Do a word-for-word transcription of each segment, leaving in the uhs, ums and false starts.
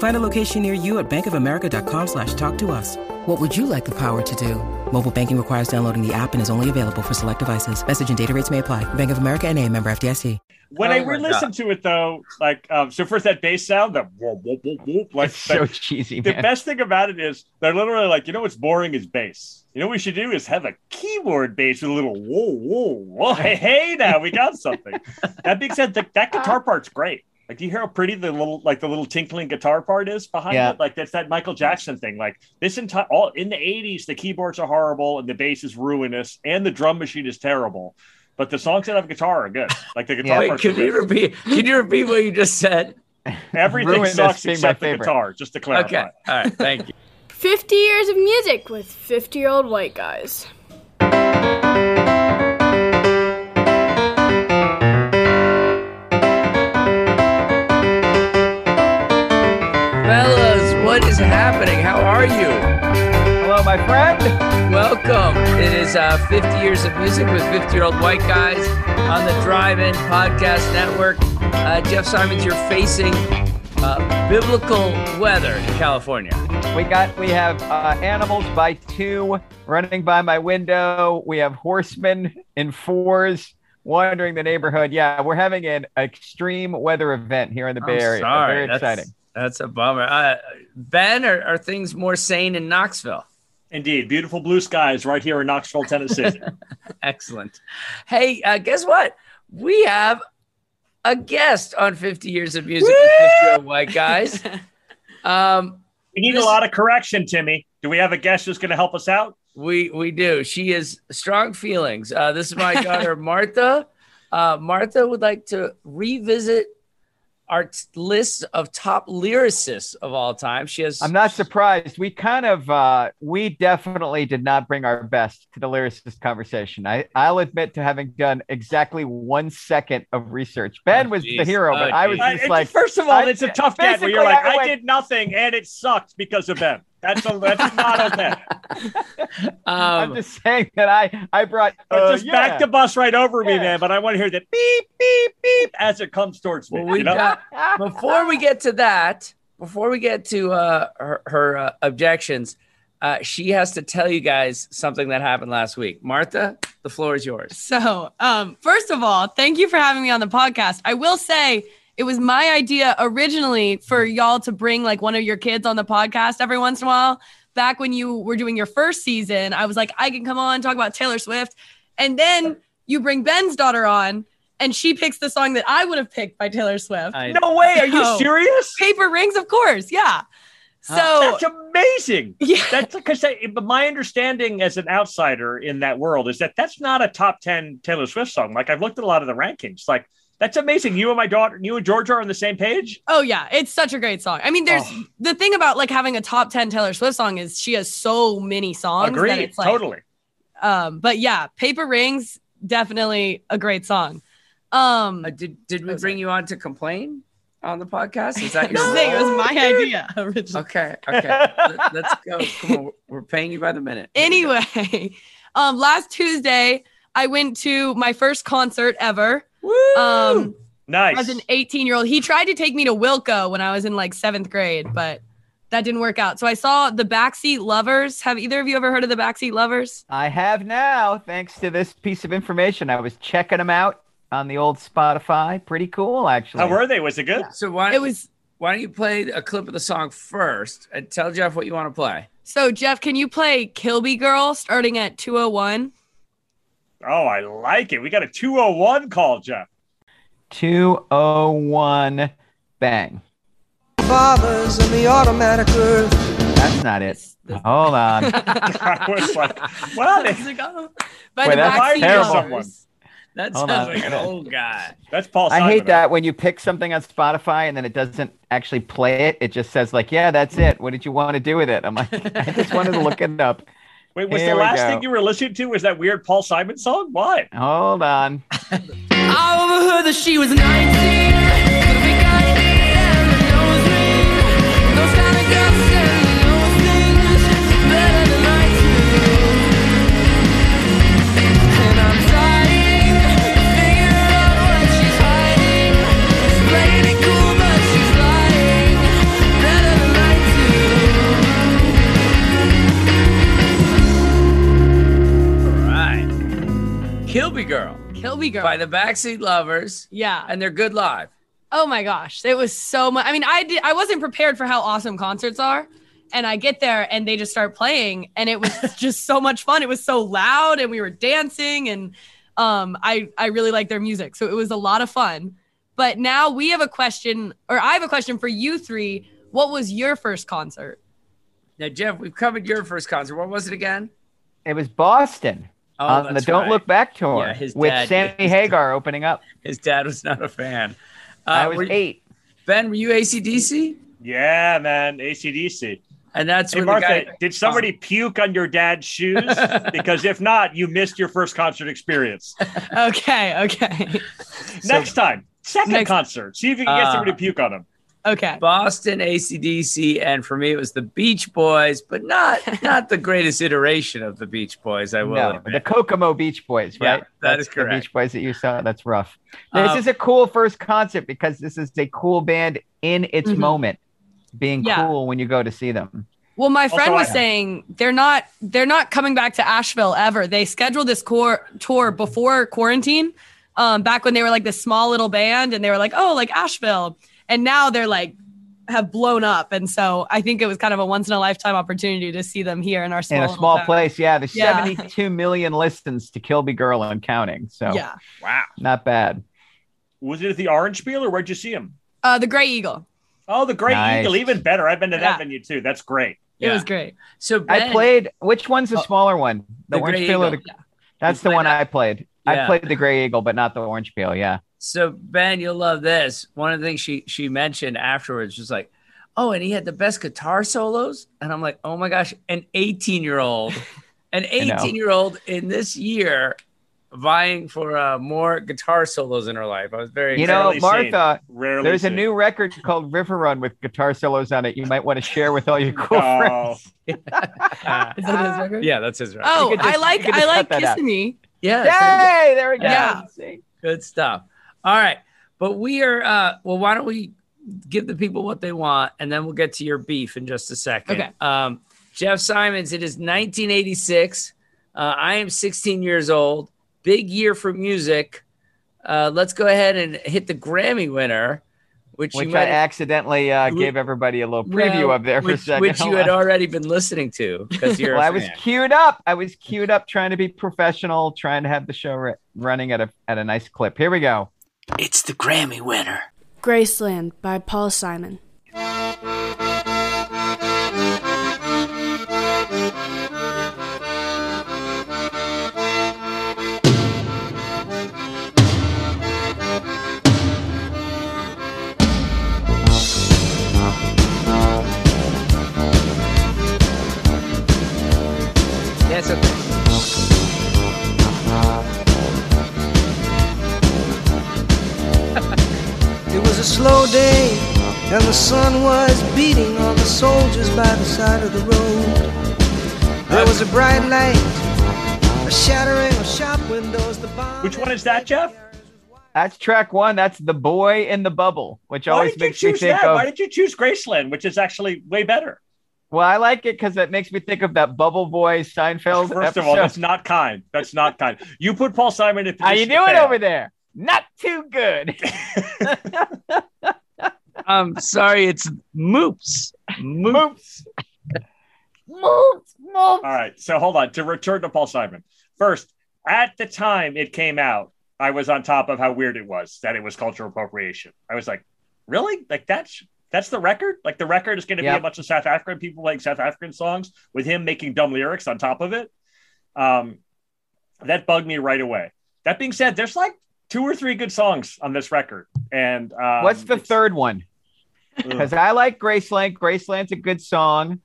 Find a location near you at bankofamerica.com slash talk to us. What would you like the power to do? Mobile banking requires downloading the app and is only available for select devices. Message and data rates may apply. Bank of America N A, member F D I C. When oh I re-listened to it, though, like, um, so first that bass sound, the whoop, whoop, whoop, whoop. Like, it's so like, cheesy, man. The best thing about it is they're literally like, you know what's boring is bass. You know what we should do is have a keyboard bass with a little whoa, whoa, whoa. Hey, hey, now we got something. That being said, the, that guitar part's great. Like, do you hear how pretty the little, like, the little tinkling guitar part is behind yeah. it? Like, that's that Michael Jackson thing. Like, this entire, all in the eighties, the keyboards are horrible and the bass is ruinous and the drum machine is terrible. But the songs that have guitar are good. Like the guitar. Yeah, wait, can good. you repeat? Can you repeat what you just said? Everything Ruinous sucks except the guitar. Just to clarify. Okay. All right. Thank you. Fifty years of music with fifty-year-old white guys. Fellas, what is happening? How are you? Hello, my friend. Welcome. It is uh, fifty years of music with fifty-year-old white guys on the Drive-In Podcast Network. Uh, Jeff Simons, you're facing uh, biblical weather in California. We got, we have uh, animals by two running by my window. We have horsemen in fours wandering the neighborhood. Yeah, we're having an extreme weather event here in the Bay Area. Sorry, very that's, exciting. That's a bummer. Uh, Ben, are, are things more sane in Knoxville? Indeed. Beautiful blue skies right here in Knoxville, Tennessee. Excellent. Hey, uh, guess what? We have a guest on fifty years of music Woo! With fifty-year-old white guys. Um, we need this, a lot of correction, Timmy. Do we have a guest who's going to help us out? We we do. She is Strong Feelings. Uh, this is my daughter, Martha. Uh, Martha would like to revisit our list of top lyricists of all time. She has. I'm not surprised. We kind of, uh, we definitely did not bring our best to the lyricist conversation. I, I'll admit to having done exactly one second of research. Ben oh, was geez. the hero, oh, but geez. I was just I, like. First of all, I, it's a tough bet where you're like, I, went, I did nothing and it sucked because of Ben. That's a, that's not a bet. Um, I'm just saying that I, I brought. Uh, just yeah. back the bus right over yeah. me, man. But I want to hear that beep, beep, beep as it comes towards me. Well, we you know? got, before we get to that, before we get to uh, her, her uh, objections, uh, she has to tell you guys something that happened last week. Martha, the floor is yours. So um, first of all, thank you for having me on the podcast. I will say, it was my idea originally for y'all to bring like one of your kids on the podcast every once in a while. Back when you were doing your first season, I was like, I can come on, talk about Taylor Swift. And then you bring Ben's daughter on and she picks the song that I would have picked by Taylor Swift. I, no way. Are you so, serious? Paper Rings, of course. Yeah. So that's amazing. Yeah. That's because my understanding as an outsider in that world is that that's not a top ten Taylor Swift song. Like I've looked at a lot of the rankings, like, that's amazing. You and my daughter, you and Georgia are on the same page. Oh, yeah. It's such a great song. I mean, there's oh. the thing about like having a top ten Taylor Swift song is she has so many songs. Agreed. That it's, like, totally. Um, but yeah, Paper Rings, definitely a great song. Um, uh, did did we bring it? you on to complain on the podcast? Is that your no, thing? It was my Dude. idea originally. Okay. Okay. Let, let's go. Come on. We're paying you by the minute. Here anyway, um, last Tuesday, I went to my first concert ever. Woo! Um, nice. As an eighteen-year-old, he tried to take me to Wilco when I was in like seventh grade, but that didn't work out. So I saw the Backseat Lovers. Have either of you ever heard of the Backseat Lovers? I have now, thanks to this piece of information. I was checking them out on the old Spotify. Pretty cool, actually. How were they? Was it good? Yeah. So why? It was. Why don't you play a clip of the song first and tell Jeff what you want to play? So Jeff, can you play Kilby Girl starting at two oh one? Oh, I like it. We got a two oh one call, Jeff. two oh one, bang. Fathers in the automatic earth. That's not it. Hold on. I was like, well, they... By Wait, the that's terrible. That sounds like an old guy. That's Paul Simon. I hate that when you pick something on Spotify and then it doesn't actually play it. It just says like, yeah, that's it. What did you want to do with it? I'm like, I just wanted to look it up. Wait, was Here the last thing you were listening to was that weird Paul Simon song? What? Hold on. I overheard that she was nineteen. Kilby Girl. Kilby Girl. By the Backseat Lovers. Yeah. And they're good live. Oh my gosh. It was so much. I mean, I did, I wasn't prepared for how awesome concerts are. And I get there and they just start playing. And it was just so much fun. It was so loud and we were dancing. And um, I, I really like their music. So it was a lot of fun. But now we have a question, or I have a question for you three. What was your first concert? Now, Jeff, we've covered your first concert. What was it again? It was Boston. Oh, on the Don't right. Look Back tour, yeah, with Sammy Hagar opening up. His dad was not a fan. Uh, I was were you, eight. Ben, were you A C D C? Yeah, man, A C D C. And that's hey, when Martha, the guy... did somebody oh. puke on your dad's shoes? Because if not, you missed your first concert experience. okay, okay. Next so, time, second next, concert. See if you can get uh, somebody to puke on them. Okay. Boston, A C D C, and for me it was the Beach Boys, but not not the greatest iteration of the Beach Boys, I will no, admit. The Kokomo Beach Boys, right? Yeah, that That's is correct. The Beach Boys that you saw, that's rough. This um, is a cool first concert because this is a cool band in its mm-hmm. moment, being yeah. cool when you go to see them. Well, my friend also, was saying they're not they're not coming back to Asheville ever. They scheduled this cor- tour before quarantine, um, back when they were like this small little band, and they were like, oh, like Asheville. And now they're like, have blown up. And so I think it was kind of a once in a lifetime opportunity to see them here in our small, in a small town. place. Yeah. There's yeah. seventy-two million listens to Kilby Girl and counting. So yeah. Wow. Not bad. Was it at the Orange Peel or where'd you see him? Uh, the Gray Eagle. Oh, the Gray nice. Eagle. Even better. I've been to that yeah. venue too. That's great. Yeah. It was great. So Ben, I played, which one's the smaller oh, one? The, the Orange Peel. Or the, yeah. That's you the one that? I played. Yeah. I played the Gray Eagle, but not the Orange Peel. Yeah. So, Ben, you'll love this. One of the things she she mentioned afterwards was like, oh, and he had the best guitar solos. And I'm like, oh, my gosh, an eighteen-year-old, an eighteen-year-old in this year vying for uh, more guitar solos in her life. I was very You know, Martha, there's seen. a new record called River Run with guitar solos on it you might want to share with all your cool oh. friends. Is that his record? Yeah, that's his record. Oh, just, I like I like Kissing Me. Yeah. Yay, there we go. Yeah. Good stuff. All right, but we are, uh, well, why don't we give the people what they want, and then we'll get to your beef in just a second. Okay. Um, Jeff Simons, it is nineteen eighty-six. Uh, I am sixteen years old. Big year for music. Uh, let's go ahead and hit the Grammy winner. Which, which you I accidentally uh, we, gave everybody a little preview well, of there for which, a second. Which Hold you on. had already been listening to. You're well, I was queued up. I was queued up trying to be professional, trying to have the show re- running at a at a nice clip. Here we go. It's the Grammy winner. Graceland by Paul Simon. That's okay. It was a slow day, and the sun was beating on the soldiers by the side of the road. There was a bright light, a shattering of shop windows. The bomb. Which one is that, Jeff? That's track one. That's The Boy in the Bubble, which Why always makes me think that? of... Why did you choose Graceland, which is actually way better? Well, I like it because it makes me think of that Bubble Boy Seinfeld First episode. of all, that's not kind. That's not kind. You put Paul Simon in... How you doing fail. over there? Not too good. I'm sorry, it's moops. Moops. Moops. Moops. All right, so hold on. To return to Paul Simon. First, At the time it came out, I was on top of how weird it was that it was cultural appropriation. I was like, really? Like that's that's the record? Like the record is going to yep. be a bunch of South African people playing South African songs with him making dumb lyrics on top of it. Um, that bugged me right away. That being said, there's like two or three good songs on this record. And um, what's the third one? Because I like Graceland. Graceland's a good song.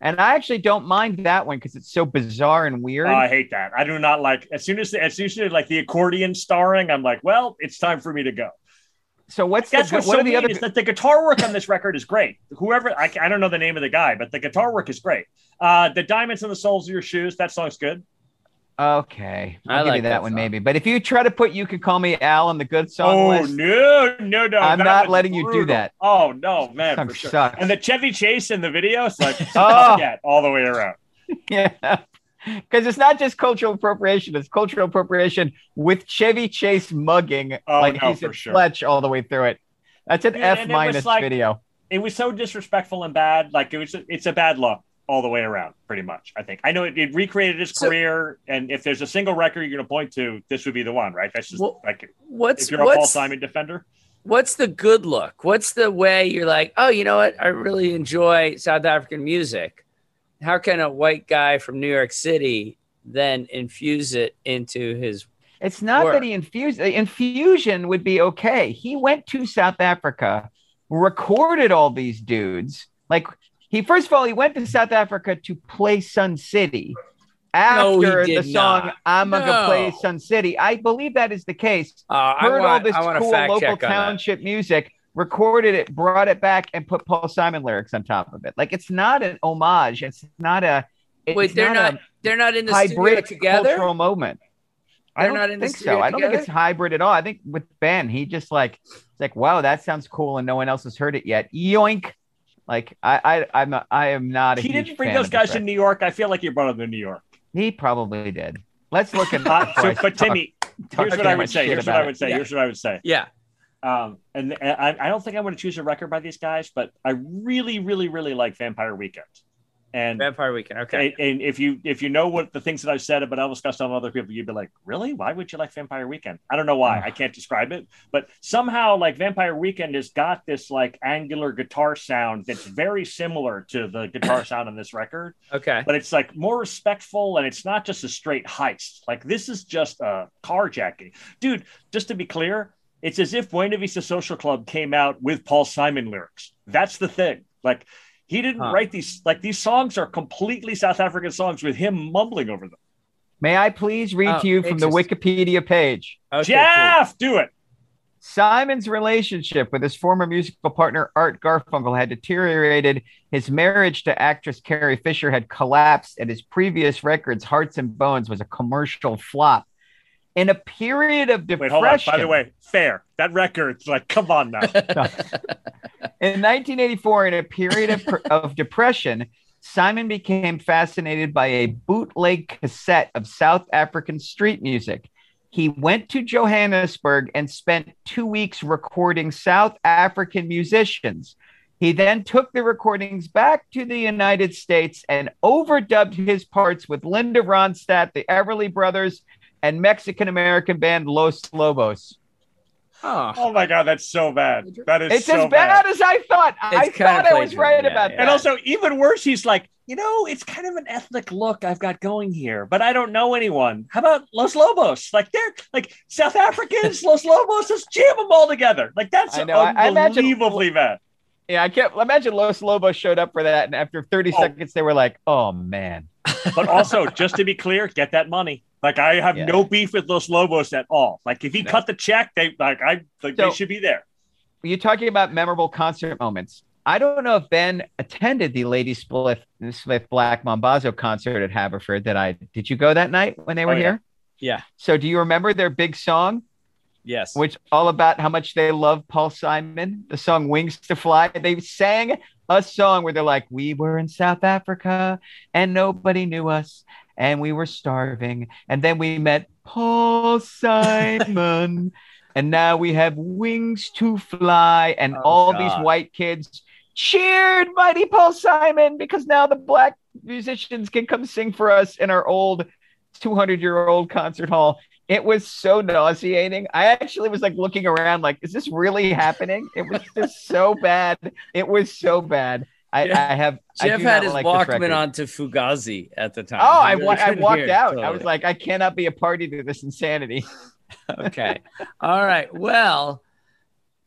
And I actually don't mind that one because it's so bizarre and weird. Oh, I hate that. I do not like as soon as the, as soon as like the accordion starring, I'm like, well, it's time for me to go. So what's the, what so are the other is that the guitar work on this record is great. Whoever I, I don't know the name of the guy, but the guitar work is great. Uh, the Diamonds in the Soles of Your Shoes. That song's good. Okay, I'll I give like you that, that one song. Maybe. But if you try to put "You Can Call Me Al" on the good song oh, list, no, no, no, I'm not letting brutal. You do that. Oh no, man, that for sure. Sucks. And the Chevy Chase in the video, it's like oh. all the way around. Yeah, because it's not just cultural appropriation; it's cultural appropriation with Chevy Chase mugging oh, like no, he's a sure. Fletch all the way through it. That's an Dude, F minus like, video. It was so disrespectful and bad. Like it was, it's a bad look. All the way around, pretty much, I think. I know it, it recreated his so, career, and if there's a single record you're going to point to, this would be the one, right? That's just well, like what's, if you're a Paul Simon defender. What's the good look? What's the way you're like, oh, you know what? I really enjoy South African music. How can a white guy from New York City then infuse it into his It's not work? That he infused. Infusion would be okay. He went to South Africa, recorded all these dudes, like – He first of all, he went to South Africa to play Sun City after no, the song not. I'm no. Gonna Play Sun City. I believe that is the case. Uh, Heard want, all this cool local township that. Music, recorded it, brought it back, and put Paul Simon lyrics on top of it. Like it's not an homage. It's not a. It's Wait, they're not. not they're not in the hybrid together. Cultural moment. They're I don't not in think the so. Together? I don't think it's hybrid at all. I think with Ben, he just like it's like, wow, that sounds cool, and no one else has heard it yet. Yoink. Like I, I, I'm, a, I am not. A he huge didn't bring fan those guys to New York. I feel like you brought them to New York. He probably did. Let's look at that. So, but Timmy, here's what I would say. Here's what I would say. Here's what I would say. Yeah. Um, and, and I, I don't think I'm going to choose a record by these guys, but I really, really, really like Vampire Weekend. And Vampire Weekend. Okay. And, and if you if you know what the things that I've said about Elvis Costello and other people, you'd be like, really? Why would you like Vampire Weekend? I don't know why. I can't describe it. But somehow, like Vampire Weekend has got this like angular guitar sound that's very similar to the guitar sound on this record. Okay. But it's like more respectful, and it's not just a straight heist. Like this is just a carjacking, dude. Just to be clear, it's as if Buena Vista Social Club came out with Paul Simon lyrics. That's the thing. Like. He didn't huh. write these, like these songs are completely South African songs with him mumbling over them. May I please read oh, to you from the Wikipedia page? Okay, Jeff, cool. do it. Simon's relationship with his former musical partner, Art Garfunkel, had deteriorated. His marriage to actress Carrie Fisher had collapsed, and his previous records, Hearts and Bones, was a commercial flop. In a period of depression. Wait, hold on. By the way, fair. That record's like, come on now. In nineteen eighty-four, in a period of, of depression, Simon became fascinated by a bootleg cassette of South African street music. He went to Johannesburg and spent two weeks recording South African musicians. He then took the recordings back to the United States and overdubbed his parts with Linda Ronstadt, the Everly Brothers, and Mexican-American band Los Lobos. Huh. Oh, my God. That's so bad. That is it's so as bad, bad as I thought. It's I thought I was right yeah, about yeah. that. And also, even worse, he's like, you know, it's kind of an ethnic look I've got going here, but I don't know anyone. How about Los Lobos? Like, they're like South Africans, Los Lobos, just jam them all together. Like, that's I know, unbelievably I, I imagine, bad. Yeah, I can't imagine Los Lobos showed up for that. And after thirty oh. seconds, they were like, oh, man. But also, just to be clear, get that money. Like, I have yeah. no beef with Los Lobos at all. Like, if he no. cut the check, they like I like, so, they should be there. You're talking about memorable concert moments. I don't know if Ben attended the Lady Smith, Smith Black Mambazo concert at Haverford that I did. You go that night when they were oh, yeah. here? Yeah. So do you remember their big song? Yes. Which all about how much they love Paul Simon, the song Wings to Fly. They sang a song where they're like, we were in South Africa and nobody knew us. And we were starving. And then we met Paul Simon. And now we have wings to fly. And oh, all God. These white kids cheered mighty Paul Simon because now the black musicians can come sing for us in our old two hundred year old concert hall. It was so nauseating. I actually was like looking around like, is this really happening? It was just so bad. It was so bad. I, yeah. I have Jeff I had his like Walkman onto Fugazi at the time. Oh, really I, I walked out. Totally. I was like, I cannot be a party to this insanity. Okay. All right. Well,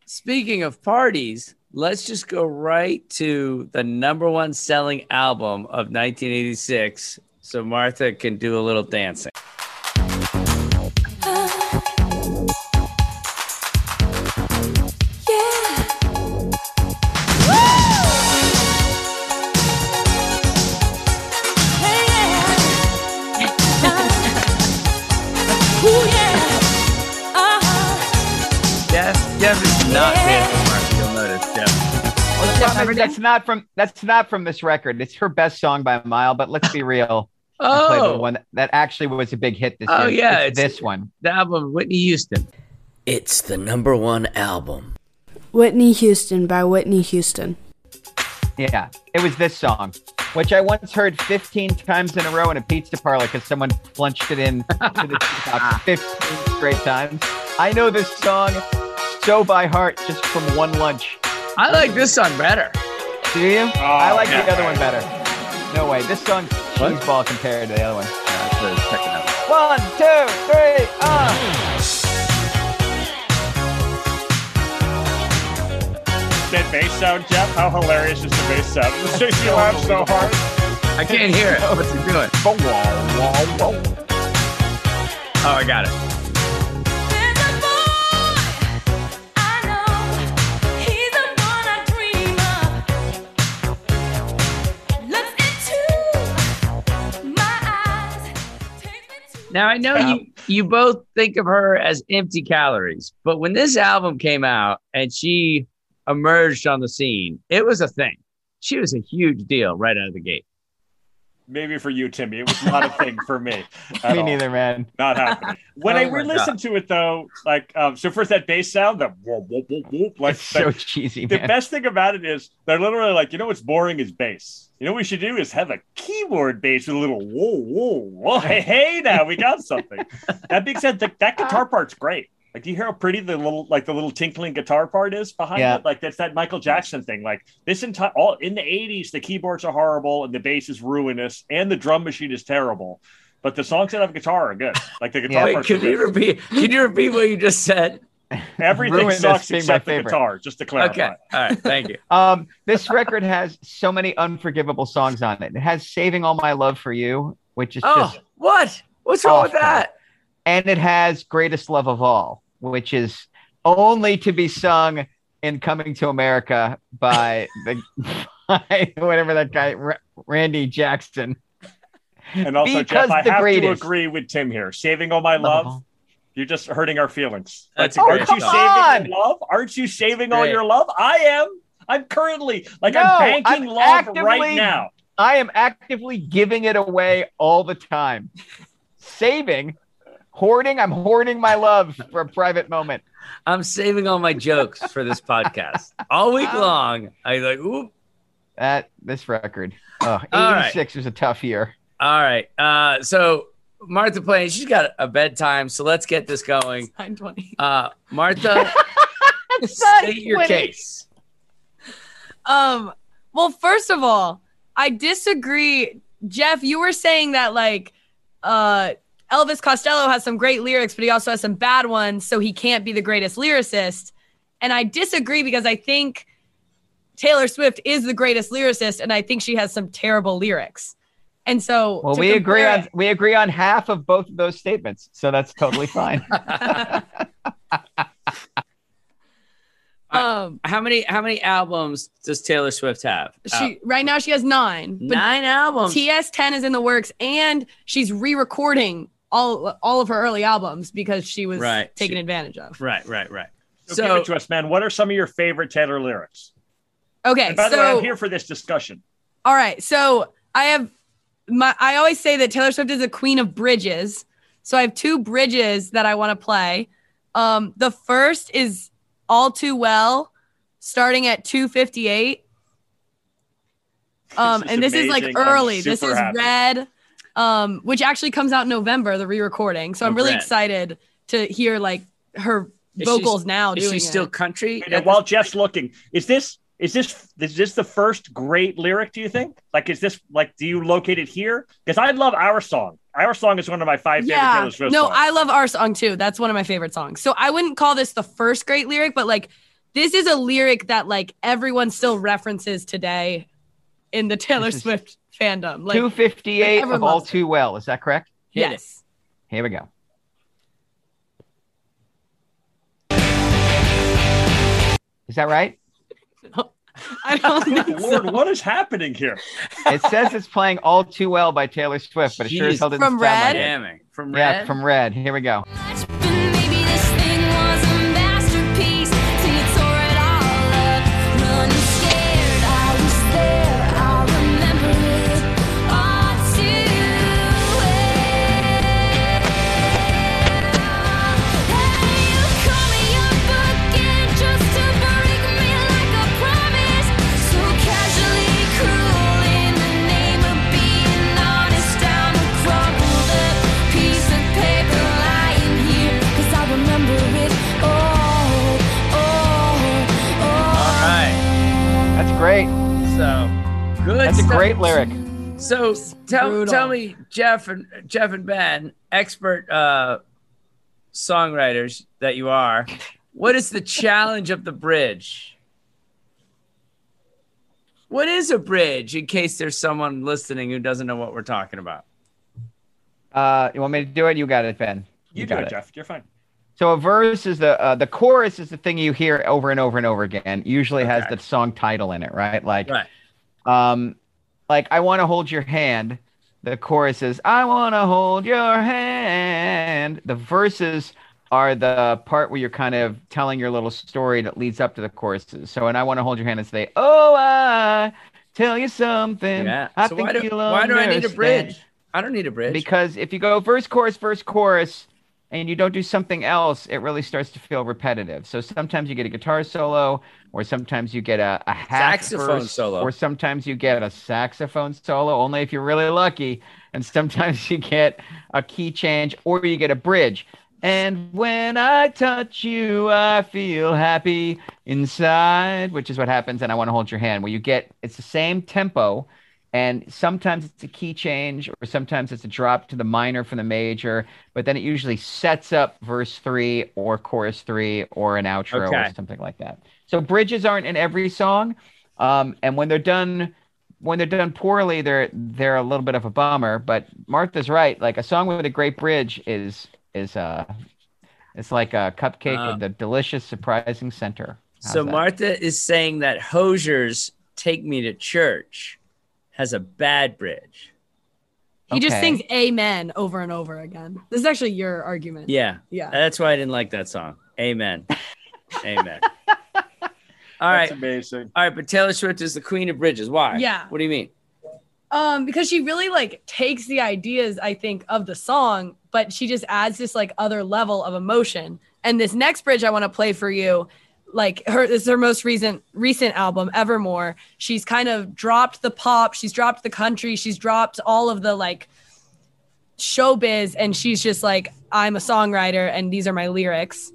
speaking of parties, let's just go right to the number one selling album of nineteen eighty-six. So Martha can do a little dancing. That's not from that's not from this record. It's her best song by a mile, but let's be real. Oh, the one that, that actually was a big hit this oh, year. Oh yeah, it's, it's this one. The album Whitney Houston. It's the number one album. Whitney Houston by Whitney Houston. Yeah, it was this song, which I once heard fifteen times in a row in a pizza parlor because someone plunged it in to the top fifteen straight times. I know this song so by heart just from one lunch. I like this song better. Do you? Oh, I like yeah. the other one better. No way. This song's cheeseball compared to the other one. Yeah, really one, two, three, uh. That bass sound, Jeff? How hilarious is the bass sound? This makes you laugh so hard. I can't hear it. What's he doing? Oh, I got it. Now, I know you, you both think of her as empty calories, but when this album came out and she emerged on the scene, it was a thing. She was a huge deal right out of the gate. Maybe for you, Timmy. It was not a thing for me. Me neither, all. man. Not happening. When oh I re-listened to it, though, like, um, so first that bass sound, the whoop, whoop, whoop, whoop. Like, it's like, so cheesy, The man. best thing about it is they're literally like, you know what's boring is bass. You know what we should do is have a keyboard bass with a little whoa, whoa, whoa, hey, hey, now we got something. That being said, the, that guitar part's great. Like, do you hear how pretty the little, like the little tinkling guitar part is behind yeah. it? Like, that's that Michael Jackson thing. Like, this entire, all in the eighties, the keyboards are horrible and the bass is ruinous and the drum machine is terrible. But the songs that have guitar are good. Like the guitar. yeah, wait, can you repeat? Can you repeat what you just said? Everything ruinous sucks except the guitar. Just to clarify. Okay. All right. Thank you. um, this record has so many unforgivable songs on it. It has "Saving All My Love for You," which is oh, just what? What's wrong awful. with that? And it has "Greatest Love of All," which is only to be sung in Coming to America by the by whatever that guy, R- Randy Jackson. And also, because Jeff, I have greatest. to agree with Tim here. Saving all my love, love. You're just hurting our feelings. That's like, aren't you saving on. your love? Aren't you saving Great. all your love? I am. I'm currently, like no, I'm banking I'm love actively, right now. I am actively giving it away all the time. Saving. Hoarding, I'm hoarding my love for a private moment. I'm saving all my jokes for this podcast all week long. I like, ooh, that this record. Oh, eighty-six was a tough year. All right, uh, so Martha playing. She's got a bedtime, so let's get this going. Nine twenty. Uh, Martha, state your case. Um. Well, first of all, I disagree, Jeff. You were saying that like, uh. Elvis Costello has some great lyrics, but he also has some bad ones, so he can't be the greatest lyricist. And I disagree because I think Taylor Swift is the greatest lyricist, and I think she has some terrible lyrics. And so, well, we agree on it, we agree on half of both of those statements, so that's totally fine. um, how many how many albums does Taylor Swift have? She right now she has nine. Nine albums. T S ten is in the works, and she's re-recording all all of her early albums because she was right. taken she, advantage of. Right, right, right. So, so give it to us, man. What are some of your favorite Taylor lyrics? Okay, and by so, the way, I'm here for this discussion. All right, so I have my. I always say that Taylor Swift is a queen of bridges. So I have two bridges that I want to play. Um, the first is "All Too Well," starting at two fifty-eight. Um, this and this amazing. is like early. This is happy. red. um, which actually comes out in November, the re-recording. So I'm really excited to hear like her vocals now. Is she still country? While Jeff's looking, is this is this is this the first great lyric? Do you think? Like, is this like? Do you locate it here? Because I love Our Song. Our Song is one of my five favorite Taylor Swift songs. No, I love Our Song too. That's one of my favorite songs. So I wouldn't call this the first great lyric, but like, this is a lyric that like everyone still references today in the Taylor Swift fandom. Like, two fifty-eight of All Too Well. Is that correct? Hit yes. It. Here we go. Is that right? No, I don't think Lord, so. What is happening here? It says it's playing All Too Well by Taylor Swift, but it Jeez. sure as hell didn't sound like it. From Red? From Red? Yeah, from Red. Here we go. Great. So good. That's stuff. A great lyric. So tell, tell me, Jeff and Jeff and Ben, expert uh, songwriters that you are, what is the challenge of the bridge? What is a bridge? In case there's someone listening who doesn't know what we're talking about. Uh, you want me to do it? You got it, Ben. You, you do it, it, Jeff. You're fine. So a verse is the uh, the chorus is the thing you hear over and over and over again. Usually okay. has the song title in it, right? Like, right. Um, like I want to hold your hand. The chorus is I want to hold your hand. The verses are the part where you're kind of telling your little story that leads up to the choruses. So, and I want to hold your hand and say, oh, I tell you something. Yeah. I so think why do, you'll why do I need a bridge? I don't need a bridge because if you go verse, chorus, verse, chorus. And you don't do something else, it really starts to feel repetitive. So sometimes you get a guitar solo, or sometimes you get a, a half saxophone verse, solo, or sometimes you get a saxophone solo, only if you're really lucky. And sometimes you get a key change, or you get a bridge. And when I touch you, I feel happy inside, which is what happens. And I want to hold your hand, where you get it's the same tempo. And sometimes it's a key change, or sometimes it's a drop to the minor from the major, but then it usually sets up verse three or chorus three or an outro okay. or something like that. So bridges aren't in every song. Um, and when they're done, when they're done poorly, they're they're a little bit of a bummer. But Martha's right. Like a song with a great bridge is is uh it's like a cupcake um, with a delicious, surprising center. How's so that? Martha is saying that Hosier's Take Me to Church has a bad bridge. He okay. just sings amen over and over again. This is actually your argument. Yeah. Yeah. That's why I didn't like that song. Amen. Amen. All That's right. Amazing. All right. But Taylor Swift is the queen of bridges. Why? Yeah. What do you mean? Um, because she really like takes the ideas, I think, of the song, but she just adds this like other level of emotion. And this next bridge I want to play for you, like her, this is her most recent recent album, Evermore. She's kind of dropped the pop, she's dropped the country, she's dropped all of the like showbiz, and she's just like, I'm a songwriter and these are my lyrics.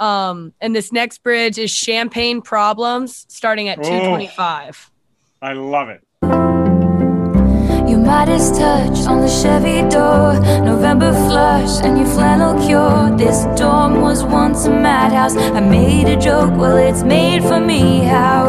Um, and this next bridge is Champagne Problems, starting at two twenty-five. Oh, I love it. Your modest touch on the Chevy door, November flush and your flannel cure. This dorm was once a madhouse. I made a joke, well it's made for me. How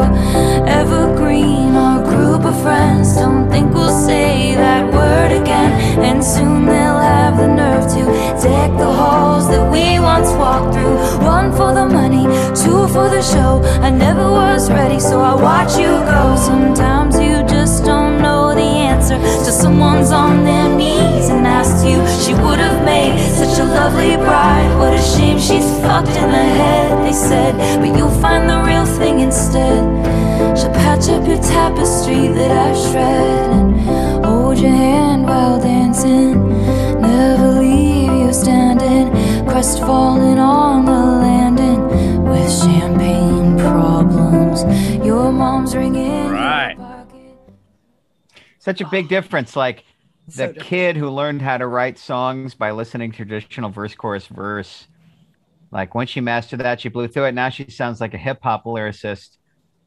evergreen our group of friends don't think we'll say that word again. And soon they'll have the nerve to deck the halls that we once walked through. One for the money, two for the show. I never was ready, so I watch you go. Sometimes you just don't know the answer till someone's on their knees and asks you. She would have made such a lovely bride. What a shame she's fucked in the head, they said. But you'll find the real thing instead. She'll patch up your tapestry that I've shred and hold your hand while dancing. Never leave you standing, crestfallen on the landing with champagne problems. Your mom's ringing. Right. Such a big difference. Like so the kid who learned how to write songs by listening to traditional verse, chorus, verse. Like, once she mastered that, she blew through it. Now she sounds like a hip hop lyricist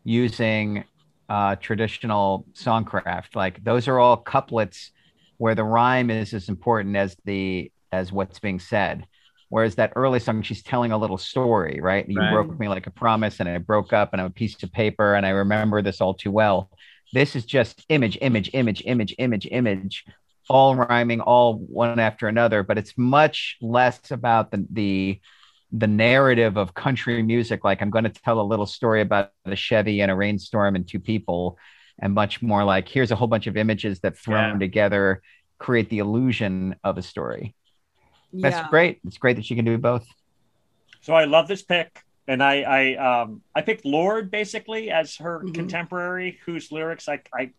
using uh, traditional songcraft. Like, those are all couplets where the rhyme is as important as the as what's being said. Whereas that early song, she's telling a little story, right? You right. broke me like a promise, and I broke up, and I'm a piece of paper, and I remember this all too well. This is just image, image, image, image, image, image, all rhyming, all one after another. But it's much less about the the, the narrative of country music. Like, I'm going to tell a little story about a Chevy and a rainstorm and two people, and much more like, here's a whole bunch of images that thrown yeah. together create the illusion of a story. That's yeah. great. It's great that she can do both. So I love this pick. And I I, um, I picked Lorde basically as her mm-hmm. contemporary, whose lyrics I, I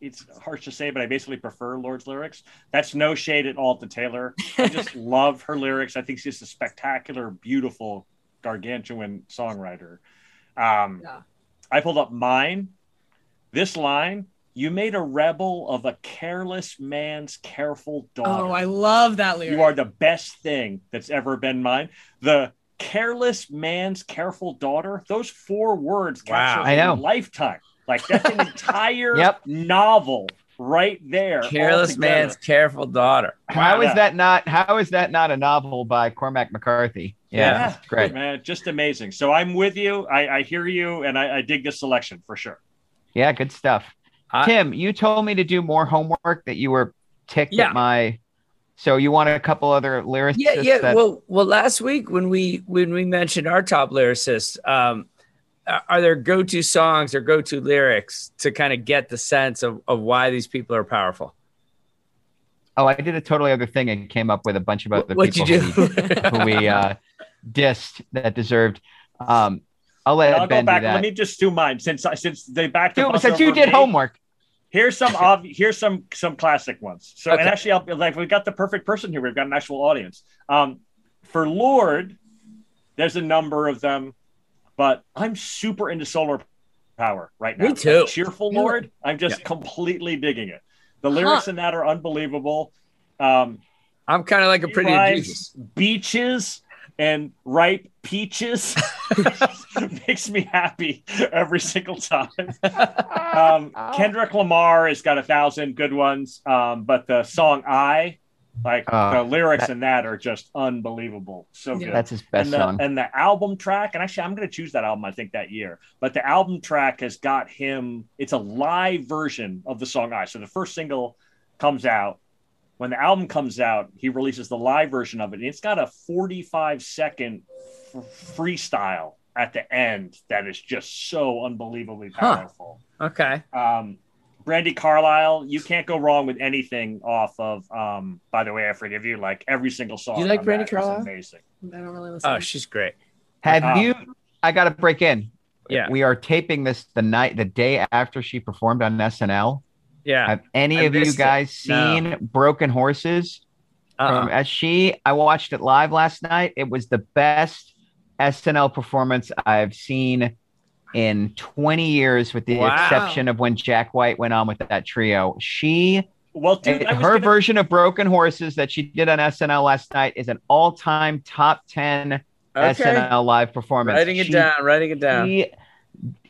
it's hard to say, but I basically prefer Lorde's lyrics. That's no shade at all to Taylor. I just love her lyrics. I think she's a spectacular, beautiful, gargantuan songwriter. Um, yeah. I pulled up mine. This line, you made a rebel of a careless man's careful daughter. Oh, I love that lyric. You are the best thing that's ever been mine. The careless man's careful daughter, those four words wow. capture a lifetime. Like, that's an entire yep. novel right there. Careless man's careful daughter. How is that not how is that not a novel by Cormac McCarthy? Yeah, yeah. That's great. Man, just amazing. So I'm with you. I, I hear you, and I, I dig this selection for sure. Yeah, good stuff. I, Tim, you told me to do more homework, that you were ticked yeah. at my So you want a couple other lyricists? Yeah, yeah. That... Well, well. Last week when we when we mentioned our top lyricists, um, are there go-to songs or go-to lyrics to kind of get the sense of, of why these people are powerful? Oh, I did a totally other thing and came up with a bunch of other What'd people you do? who we, who we uh, dissed that deserved. Um, I'll let I'll Ben go back. Do that. Let me just do mine since since they backed up. Since you did me. homework. Here's some obvious, here's some some classic ones. So okay. and actually, I'll, like we've got the perfect person here. We've got an actual audience. Um, for Lorde, there's a number of them, but I'm super into solar power right now. Me too. Like, Cheerful Lorde. I'm just yeah. completely digging it. The lyrics huh. in that are unbelievable. Um, I'm kind of like a pretty Jesus. Beaches and ripe peaches makes me happy every single time. Um, Kendrick Lamar has got a thousand good ones, um, but the song I, like uh, the lyrics that, in that are just unbelievable. So yeah, good. That's his best and the, song. And the album track, and actually I'm going to choose that album, I think, that year, but the album track has got him, it's a live version of the song I. So the first single comes out. When the album comes out, he releases the live version of it. And it's got a forty-five second f- freestyle at the end that is just so unbelievably powerful. Huh. Okay. Um, Brandi Carlile, you can't go wrong with anything off of, um, by the way, I forgive you. Like, every single song. You like Brandi Carlile? Amazing. I don't really listen. Oh, she's great. Have um, you, I got to break in. Yeah. We are taping this the night, the day after she performed on S N L. Yeah. Have any I of you guys it. seen no. Broken Horses? Uh-uh. Um, as she, I watched it live last night. It was the best S N L performance I've seen in twenty years, with the wow. exception of when Jack White went on with that trio. She, well, dude, it, her gonna... version of Broken Horses that she did on S N L last night is an all-time top ten okay. S N L live performance. Writing it she, down, writing it down. She,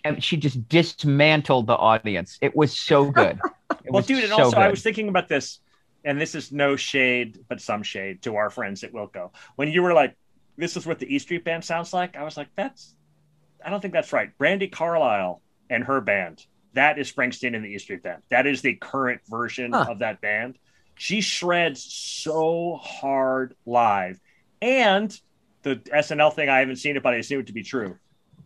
and she just dismantled the audience. It was so good. It well, dude, and so also good. I was thinking about this, and this is no shade, but some shade to our friends at Wilco. When you were like, this is what the E Street Band sounds like, I was like, that's, I don't think that's right. Brandi Carlile and her band, that is Springsteen and the E Street Band. That is the current version huh. of that band. She shreds so hard live. And the S N L thing, I haven't seen it, but I assume it to be true.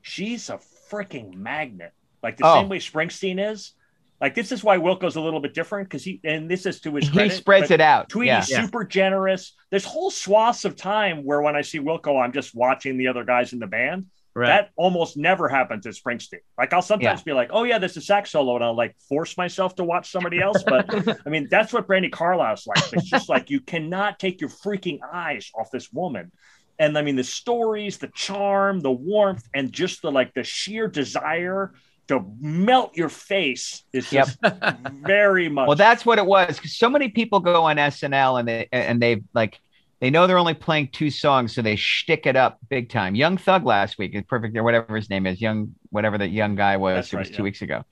She's a freaking magnet. Like, the oh. same way Springsteen is. Like, this is why Wilco's a little bit different, because he, and this is to his credit. He spreads it out. Tweety's yeah. super yeah. generous. There's whole swaths of time where when I see Wilco, I'm just watching the other guys in the band. Right. That almost never happens at Springsteen. Like, I'll sometimes yeah. be like, oh yeah, there's a sax solo, and I'll like force myself to watch somebody else. But I mean, that's what Brandi Carlile's like. It's just like, you cannot take your freaking eyes off this woman. And I mean, the stories, the charm, the warmth, and just the like the sheer desire to melt your face is just yep. very much. Well, that's what it was. Cause so many people go on S N L and they, and they like, they know they're only playing two songs. So they shtick it up big time. Young Thug last week is perfect. Or whatever his name is, young, whatever that young guy was, that's it was right, two yeah. weeks ago,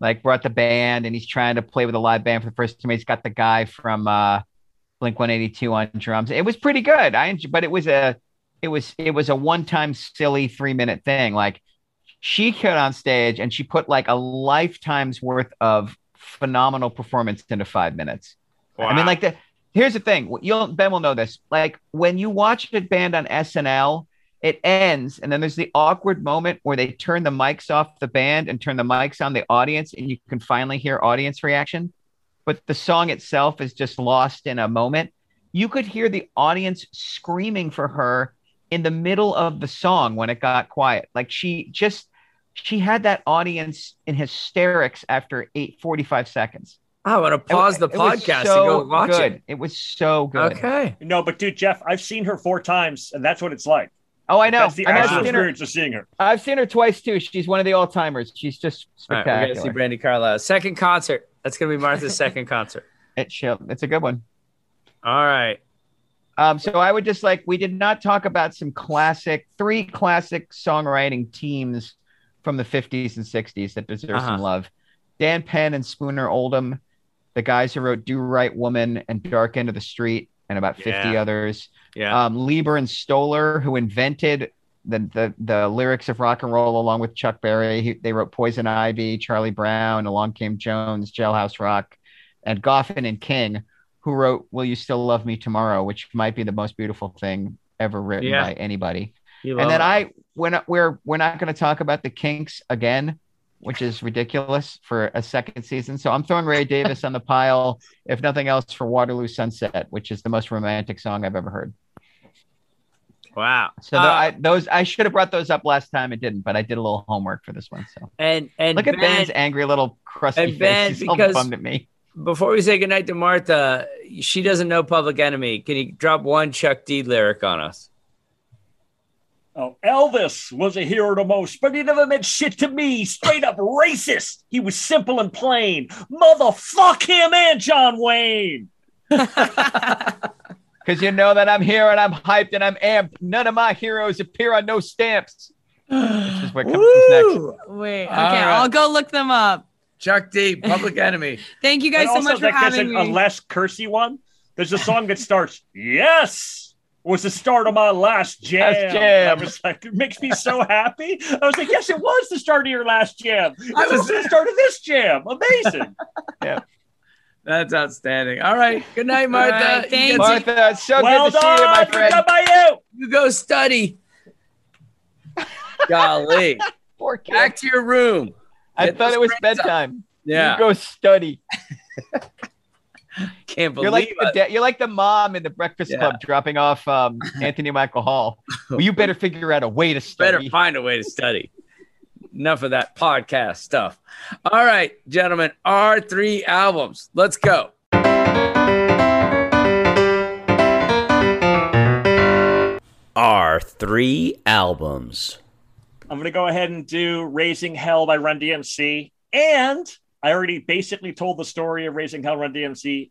like brought the band and he's trying to play with a live band for the first time. He's got the guy from uh Blink one eighty-two on drums. It was pretty good. I, but it was a, it was, it was a one-time silly three minute thing. Like, she came on stage and she put like a lifetime's worth of phenomenal performance into five minutes. Wow. I mean, like the, here's the thing. You'll, Ben will know this. Like when you watch a band on S N L, it ends. And then there's the awkward moment where they turn the mics off the band and turn the mics on the audience. And you can finally hear audience reaction. But the song itself is just lost in a moment. You could hear the audience screaming for her in the middle of the song when it got quiet. Like she just, she had that audience in hysterics after eight forty-five seconds. I want to pause it, the podcast so and go watch good. it. It was so good. Okay. No, but dude, Jeff, I've seen her four times, and that's what it's like. Oh, I know. That's the actual experience her. of seeing her. I've seen her twice, too. She's one of the all-timers. She's just spectacular. Right, we're going to see Brandi Carlile. Second concert. That's going to be Martha's second concert. It shall, it's a good one. All right. Um, so I would just like, we did not talk about some classic, three classic songwriting teams from the fifties and sixties that deserve uh-huh. some love. Dan Penn and Spooner Oldham, the guys who wrote Do Right Woman and Dark End of the Street and about yeah. fifty others. Yeah. Um, Lieber and Stoller, who invented the, the the lyrics of rock and roll along with Chuck Berry. He, they wrote Poison Ivy, Charlie Brown, Along Came Jones, Jailhouse Rock, and Goffin and King, who wrote Will You Still Love Me Tomorrow, which might be the most beautiful thing ever written yeah. by anybody. You and then it. I, when we're we're not going to talk about the Kinks again, which is ridiculous for a second season. So I'm throwing Ray Davis on the pile, if nothing else, for Waterloo Sunset, which is the most romantic song I've ever heard. Wow! So uh, I, those I should have brought those up last time. I didn't, but I did a little homework for this one. So and and look at Ben, Ben's angry little crusty and Ben, face. He's all bummed at me. Before we say goodnight to Martha, she doesn't know Public Enemy. Can you drop one Chuck D lyric on us? Oh, Elvis was a hero to most, but he never meant shit to me. Straight up racist. He was simple and plain. Motherfuck him and John Wayne. Because you know that I'm here and I'm hyped and I'm amped. None of my heroes appear on no stamps. This is what comes next. Wait, okay, right. I'll go look them up. Chuck D, Public Enemy. Thank you guys and so much for having me. A less cursy one. There's a song that starts, yes. Was the start of my last jam. Last jam. I was like, it makes me so happy. I was like, yes, it was the start of your last jam. It I was the start of this jam. Amazing. Yeah. That's outstanding. All right. Good night, Martha. Right. Thank you. Martha, it's so well good to done. see you, my friend. Good by you. You go study. Golly. Poor kid. Back to your room. I Get thought it was bedtime. Up. Yeah. You go study. Can't believe you're like, the de- you're like the mom in the Breakfast yeah. Club dropping off um, Anthony Michael Hall. Well, you better figure out a way to study. Better find a way to study. Enough of that podcast stuff. All right, gentlemen, our three albums. Let's go. Our three albums. I'm going to go ahead and do Raising Hell by Run D M C and... I already basically told the story of Raising Hell Run D M C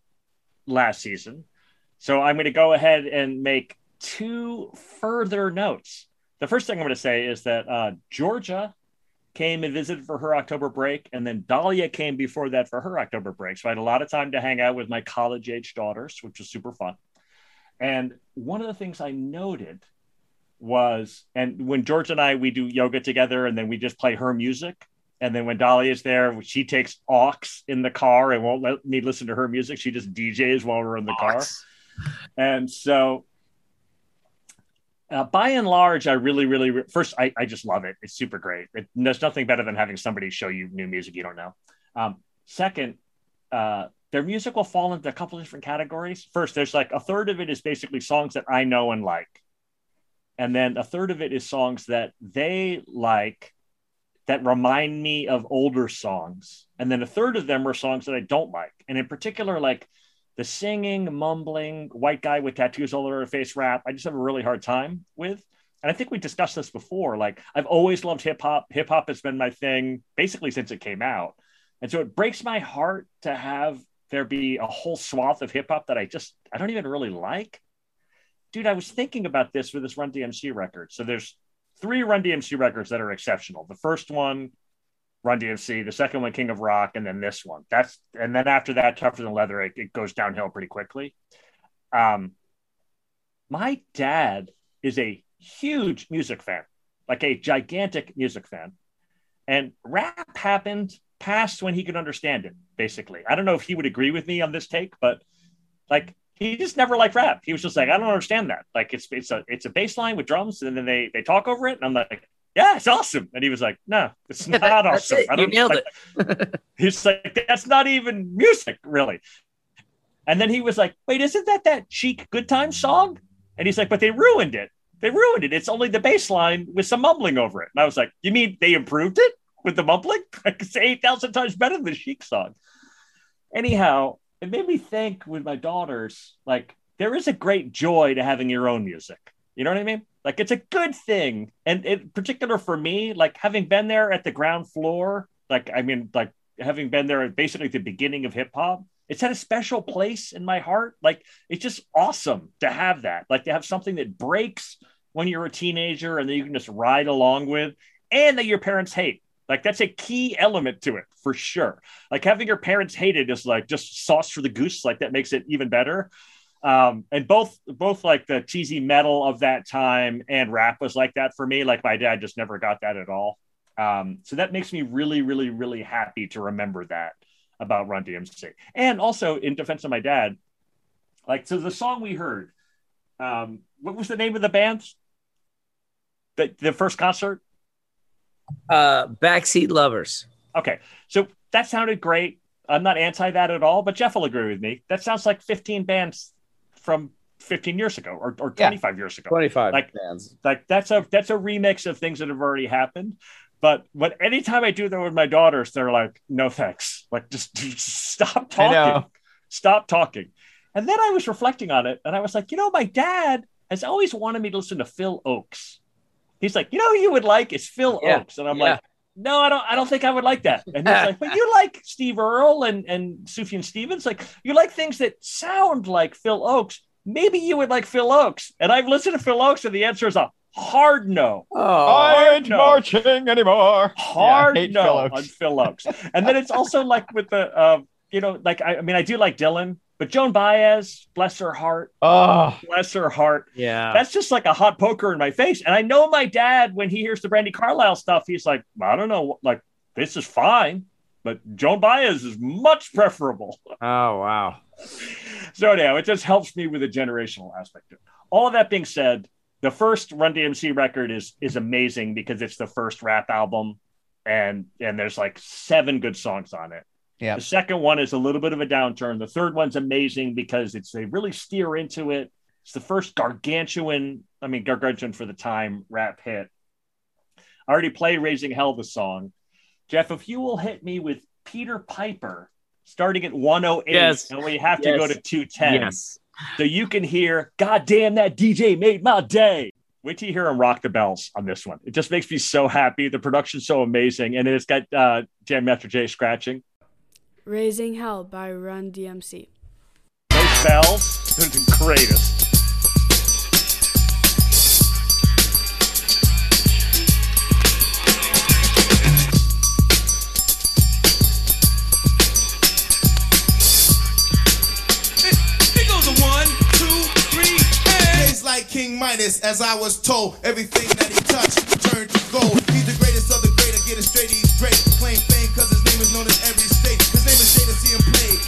last season. So I'm going to go ahead and make two further notes. The first thing I'm going to say is that uh, Georgia came and visited for her October break, and then Dahlia came before that for her October break. So I had a lot of time to hang out with my college-age daughters, which was super fun. And one of the things I noted was, and when Georgia and I, we do yoga together, and then we just play her music. And then when Dahlia is there, she takes aux in the car and won't let me listen to her music. She just D Js while we're in the aux. car. And so uh, by and large, I really, really, re- first, I, I just love it. It's super great. It, there's nothing better than having somebody show you new music you don't know. Um, second, uh, their music will fall into a couple of different categories. First, there's like a third of it is basically songs that I know and like. And then a third of it is songs that they like that remind me of older songs. And then a third of them are songs that I don't like. And in particular, like the singing, mumbling, white guy with tattoos all over her face rap, I just have a really hard time with. and I think we discussed this before, like I've always loved hip hop. Hip hop has been my thing basically since it came out. And so it breaks my heart to have there be a whole swath of hip hop that I just, I don't even really like. Dude, I was thinking about this with this Run D M C record. So there's three Run D M C records that are exceptional. The first one, Run D M C, the second one, King of Rock, and then this one. That's, and then after that, Tougher Than Leather, it, it goes downhill pretty quickly. Um, my dad is a huge music fan, like a gigantic music fan. And rap happened past when he could understand it, basically. I don't know if he would agree with me on this take, but like, he just never liked rap. He was just like, I don't understand that. Like it's it's a it's a bass line with drums, and then they they talk over it, and I'm like, yeah, it's awesome. And he was like, no, it's not that, awesome. It. I don't, you nailed like, it. He's like, that's not even music, really. And then he was like, wait, isn't that that Chic Good Time song? And he's like, but they ruined it. They ruined it. It's only the bass line with some mumbling over it. And I was like, you mean they improved it with the mumbling? Like it's eight thousand times better than the Chic song. Anyhow. It made me think with my daughters, like there is a great joy to having your own music. You know what I mean? Like it's a good thing. And in particular for me, like having been there at the ground floor, like, I mean, like having been there at basically the beginning of hip hop, it's had a special place in my heart. Like it's just awesome to have that, like to have something that breaks when you're a teenager and that you can just ride along with and that your parents hate. Like that's a key element to it for sure. Like having your parents hate it is like just sauce for the goose. Like that makes it even better. Um, and both, both like the cheesy metal of that time and rap was like that for me. Like my dad just never got that at all. Um, so that makes me really, really, really happy to remember that about Run D M C. And also in defense of my dad, like, so the song we heard, um, what was the name of the band? The, the first concert? Uh, Backseat Lovers. Okay, so that sounded great. I'm not anti that at all, but Jeff will agree with me. That sounds like fifteen bands from fifteen years ago, or, or twenty-five yeah, years ago. twenty-five like, bands. Like that's a that's a remix of things that have already happened. But but anytime I do that with my daughters, they're like, "No thanks." Like just, just stop talking, stop talking. And then I was reflecting on it, and I was like, you know, my dad has always wanted me to listen to Phil Ochs. He's like, you know, who you would like is Phil yeah. Ochs. And I'm yeah. like, no, I don't I don't think I would like that. And he's like, but you like Steve Earle and, and Sufjan Stevens. Like you like things that sound like Phil Ochs. Maybe you would like Phil Ochs. And I've listened to Phil Ochs and the answer is a hard no. Oh, I ain't no. marching anymore. Hard yeah, no Phil on Phil Ochs. And then it's also like with the, uh, you know, like, I, I mean, I do like Dylan. But Joan Baez, bless her heart, oh, bless her heart. Yeah, that's just like a hot poker in my face. And I know my dad, when he hears the Brandi Carlile stuff, he's like, I don't know, like this is fine, but Joan Baez is much preferable. Oh, wow. So anyhow, it just helps me with the generational aspect of it. All of that being said, the first Run D M C record is is amazing because it's the first rap album, and and there's like seven good songs on it. Yeah. The second one is a little bit of a downturn. The third one's amazing because it's they really steer into it. It's the first gargantuan, I mean, gargantuan for the time rap hit. I already played Raising Hell, the song. Jeff, if you will hit me with Peter Piper starting at one oh eight, yes. and we have yes. to go to two ten. Yes. So you can hear, God damn, that D J made my day. Wait till you hear him rock the bells on this one. It just makes me so happy. The production's so amazing. And it's got uh, Jam Master Jay scratching. Raising Hell by Run D M C. Those bells are the greatest. It, it goes a one, two, three, and... Days like King Midas, as I was told, everything that he touched turned to gold. He's the greatest of the great, I get it straight, he's great. Plain fame, cause his name is known in every state.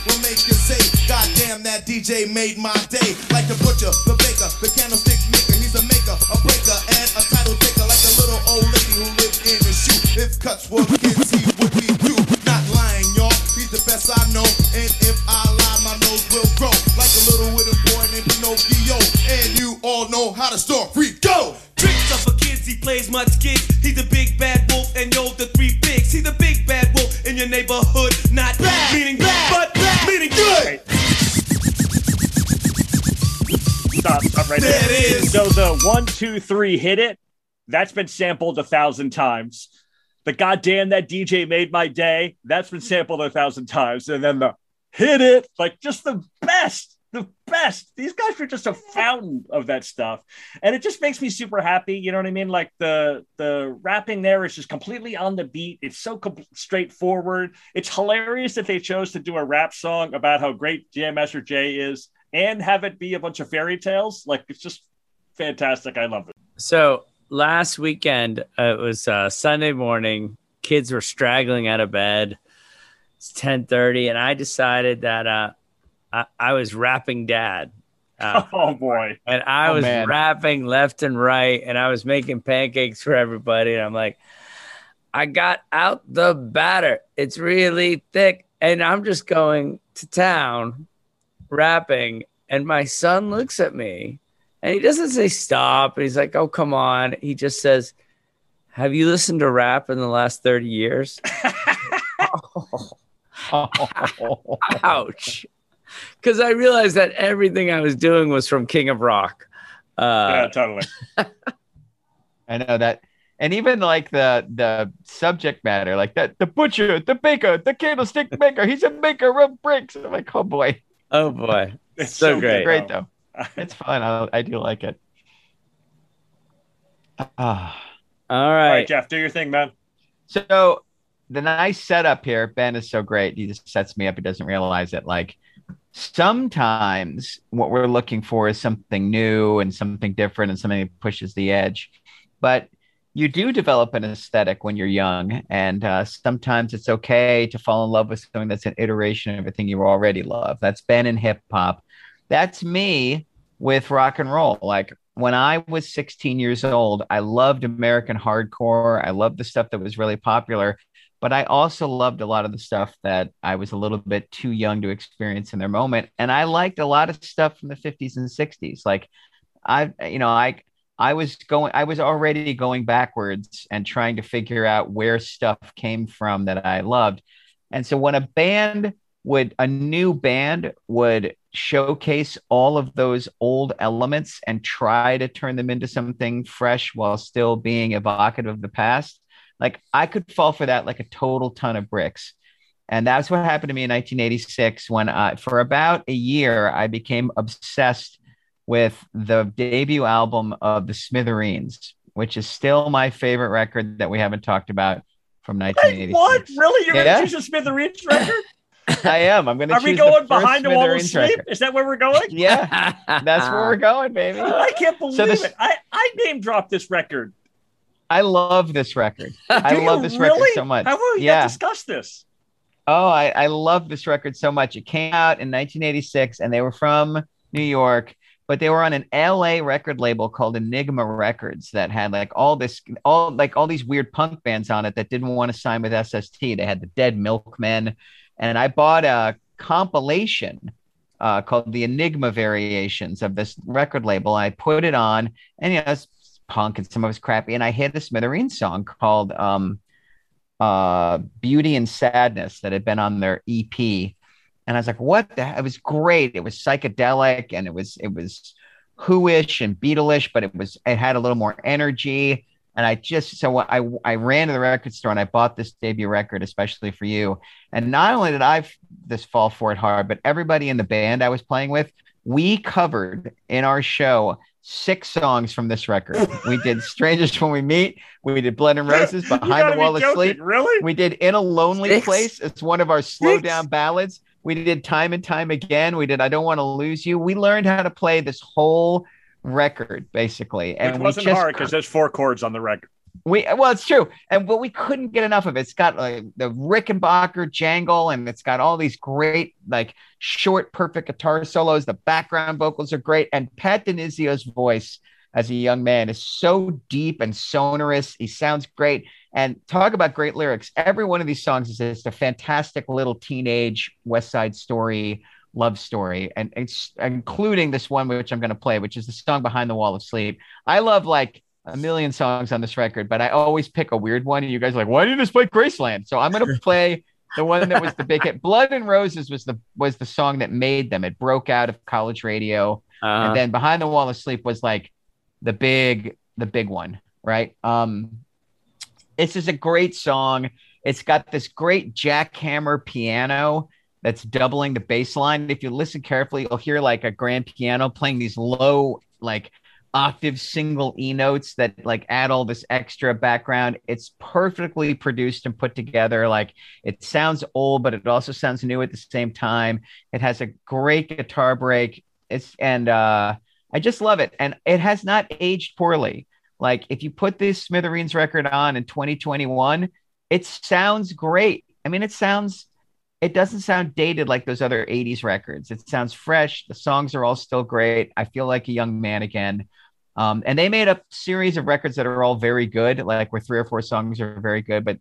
We'll make you say, God damn, that D J made my day. Like the butcher, the baker, the candlestick maker. He's a maker, a breaker, and a title taker. Like a little old lady who lived in a shoe. If cuts were kids, he would be you. Not lying, y'all, he's the best I know. And if I lie, my nose will grow. Like a little wooden boy named Pinocchio. And you all know how to store free go. Tricks up for kids, he plays much kids. He's the big bad wolf, and yo, the three pigs. He's the big bad wolf in your neighborhood. Not bad, meaning bad, but bad, meaning good. Stop, stop right there. There it is. So the one, two, three, hit it That's been sampled a thousand times. The goddamn that D J made my day. That's been sampled a thousand times. And then the hit it, like just the best, the best. These guys were just a fountain of that stuff. And it just makes me super happy. You know what I mean? Like the, the rapping there is just completely on the beat. It's so com- straightforward. It's hilarious that they chose to do a rap song about how great Jam Master Jay is and have it be a bunch of fairy tales. Like it's just fantastic. I love it. So last weekend, uh, it was uh, Sunday morning. Kids were straggling out of bed. It's ten thirty, and I decided that uh, I-, I was rapping dad. Uh, oh, boy. And I oh, was man. rapping left and right, and I was making pancakes for everybody. And I'm like, I got out the batter. It's really thick. And I'm just going to town rapping, and my son looks at me. And he doesn't say stop. And he's like, oh, come on. He just says, have you listened to rap in the last thirty years? oh. Oh. Ouch. Because I realized that everything I was doing was from King of Rock. Uh, yeah, totally. I know that. And even like the the subject matter, like that, the butcher, the baker, the candlestick maker. He's a maker of bricks. I'm like, oh, boy. Oh, boy. It's so, so great. great, though. It's fun. I, I do like it. Uh, all right. All right, Jeff, do your thing, man. So the nice setup here, Ben is so great. He just sets me up. He doesn't realize it. Like sometimes what we're looking for is something new and something different and something that pushes the edge. But you do develop an aesthetic when you're young. And uh, sometimes it's okay to fall in love with something that's an iteration of everything you already love. That's Ben in hip hop. That's me with rock and roll. Like when I was sixteen years old, I loved American hardcore. I loved the stuff that was really popular, but I also loved a lot of the stuff that I was a little bit too young to experience in their moment. And I liked a lot of stuff from the fifties and sixties. Like I, you know, I, I was going, I was already going backwards and trying to figure out where stuff came from that I loved. And so when a band would, a new band would showcase all of those old elements and try to turn them into something fresh while still being evocative of the past. Like I could fall for that, like a total ton of bricks. And that's what happened to me in nineteen eighty-six when I, for about a year, I became obsessed with the debut album of the Smithereens, which is still my favorite record that we haven't talked about from nineteen eighty-six. Wait, what? Really? You're yeah. going to choose a Smithereens record? I am. I'm going to. Are we going behind the wall of sleep? Record. Is that where we're going? Yeah, that's where we're going, baby. I can't believe so this, it. I, I name dropped this record. I love this record. I love this really? record so much. How will you yeah. discuss this? Oh, I, I love this record so much. It came out in nineteen eighty-six, and they were from New York, but they were on an L A record label called Enigma Records that had like all this, all like all these weird punk bands on it that didn't want to sign with S S T. They had the Dead Milkmen. And I bought a compilation uh, called the Enigma Variations of this record label. I put it on, and you know, it's punk and some of it's crappy. And I hit a Smithereens song called um, uh, Beauty and Sadness that had been on their E P. And I was like, what the heck? It was great. It was psychedelic and it was, it was Who-ish and Beatle-ish, but it was, it had a little more energy. And I just, so I I ran to the record store and I bought this debut record, especially for you. And not only did I this fall for it hard, but everybody in the band I was playing with, we covered in our show six songs from this record. We did Strangers When We Meet. We did Blood and Roses, Behind the Wall of Sleep. Really? We did In a Lonely six? Place. It's one of our slow six? down ballads. We did Time and Time Again. We did I Don't Want to Lose You. We learned how to play this whole record basically, and it wasn't just, hard because there's four chords on the record. We well, it's true, and but we couldn't get enough of it. It's got like the Rickenbacker jangle, and it's got all these great like short, perfect guitar solos. The background vocals are great, and Pat DiNizio's voice as a young man is so deep and sonorous. He sounds great, and talk about great lyrics. Every one of these songs is just a fantastic little teenage West Side Story love story, and it's including this one which I'm going to play, which is the song Behind the Wall of Sleep. I love like a million songs on this record, but I always pick a weird one, and you guys are like, why did you just play Graceland? So I'm going to play the one that was the big hit. Blood and Roses was the was the song that made them. It broke out of college radio, uh-huh. and then Behind the Wall of Sleep was like the big the big one. right? Um, this is a great song. It's got this great jackhammer piano that's doubling the bass line. If you listen carefully, you'll hear like a grand piano playing these low, like octave single E notes that like add all this extra background. It's perfectly produced and put together. Like it sounds old, but it also sounds new at the same time. It has a great guitar break. It's and uh, I just love it. And it has not aged poorly. Like if you put this Smithereens record on in twenty twenty-one, it sounds great. I mean, it sounds. It doesn't sound dated like those other eighties records. It sounds fresh. The songs are all still great. I feel like a young man again. Um, and they made a series of records that are all very good, like where three or four songs are very good, but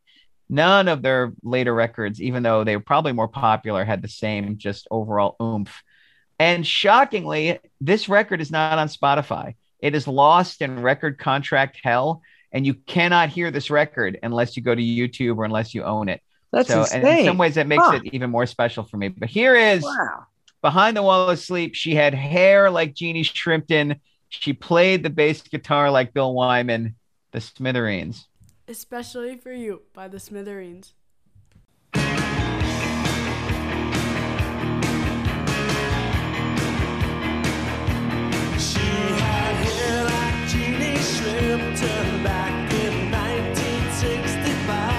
none of their later records, even though they were probably more popular, had the same just overall oomph. And shockingly, this record is not on Spotify. It is lost in record contract hell, and you cannot hear this record unless you go to YouTube or unless you own it. That's so, insane. And in some ways, that makes huh. it even more special for me. But here is wow. Behind the Wall of Sleep. She had hair like Jeannie Shrimpton. She played the bass guitar like Bill Wyman. The Smithereens. Especially for You by The Smithereens. She had hair like Jeannie Shrimpton back in nineteen sixty-five.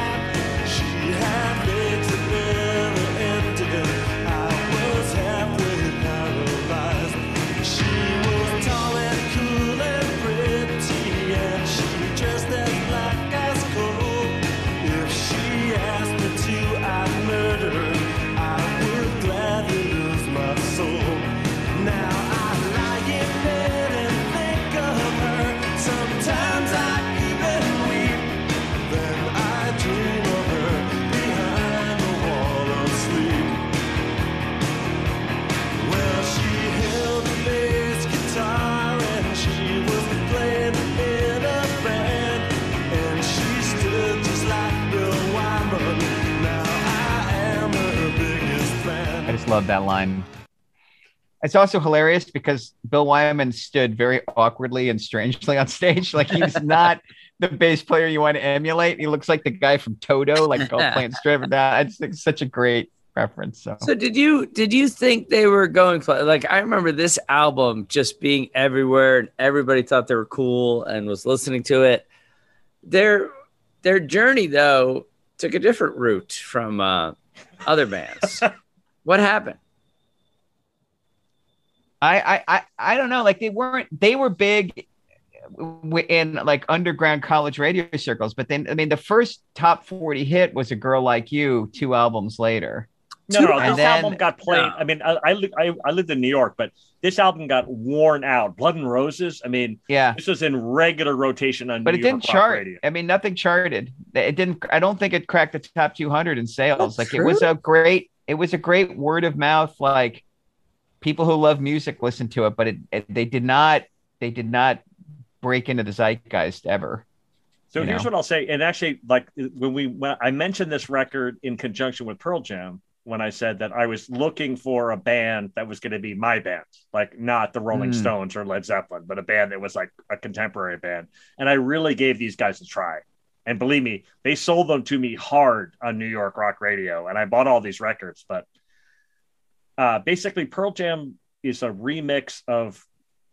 Love that line. It's also hilarious because Bill Wyman stood very awkwardly and strangely on stage. Like he's not the bass player you want to emulate. He looks like the guy from Toto, like golf playing strip. I just think it's such a great reference. So. so did you did you think they were going for, like, I remember this album just being everywhere and everybody thought they were cool and was listening to it. Their their journey though took a different route from uh, other bands. What happened? I, I, I don't know. Like they weren't, they were big in like underground college radio circles, but then, I mean, the first top forty hit was A Girl Like You two albums later. No, no, no this then, album got played. No. I mean, I, I, I lived in New York, but this album got worn out. Blood and Roses. I mean, yeah, this was in regular rotation on New York But it didn't chart. Radio. I mean, nothing charted. It didn't, I don't think it cracked the top two hundred in sales. That's like true. It was a great, It was a great word of mouth, like people who love music listen to it, but it, it they did not they did not break into the zeitgeist ever. So here's know? what I'll say, and actually, like when we when I mentioned this record in conjunction with Pearl Jam, when I said that I was looking for a band that was going to be my band, like not the Rolling mm. Stones or Led Zeppelin, but a band that was like a contemporary band, and I really gave these guys a try. And believe me, they sold them to me hard on New York rock radio. And I bought all these records. But uh, basically, Pearl Jam is a remix of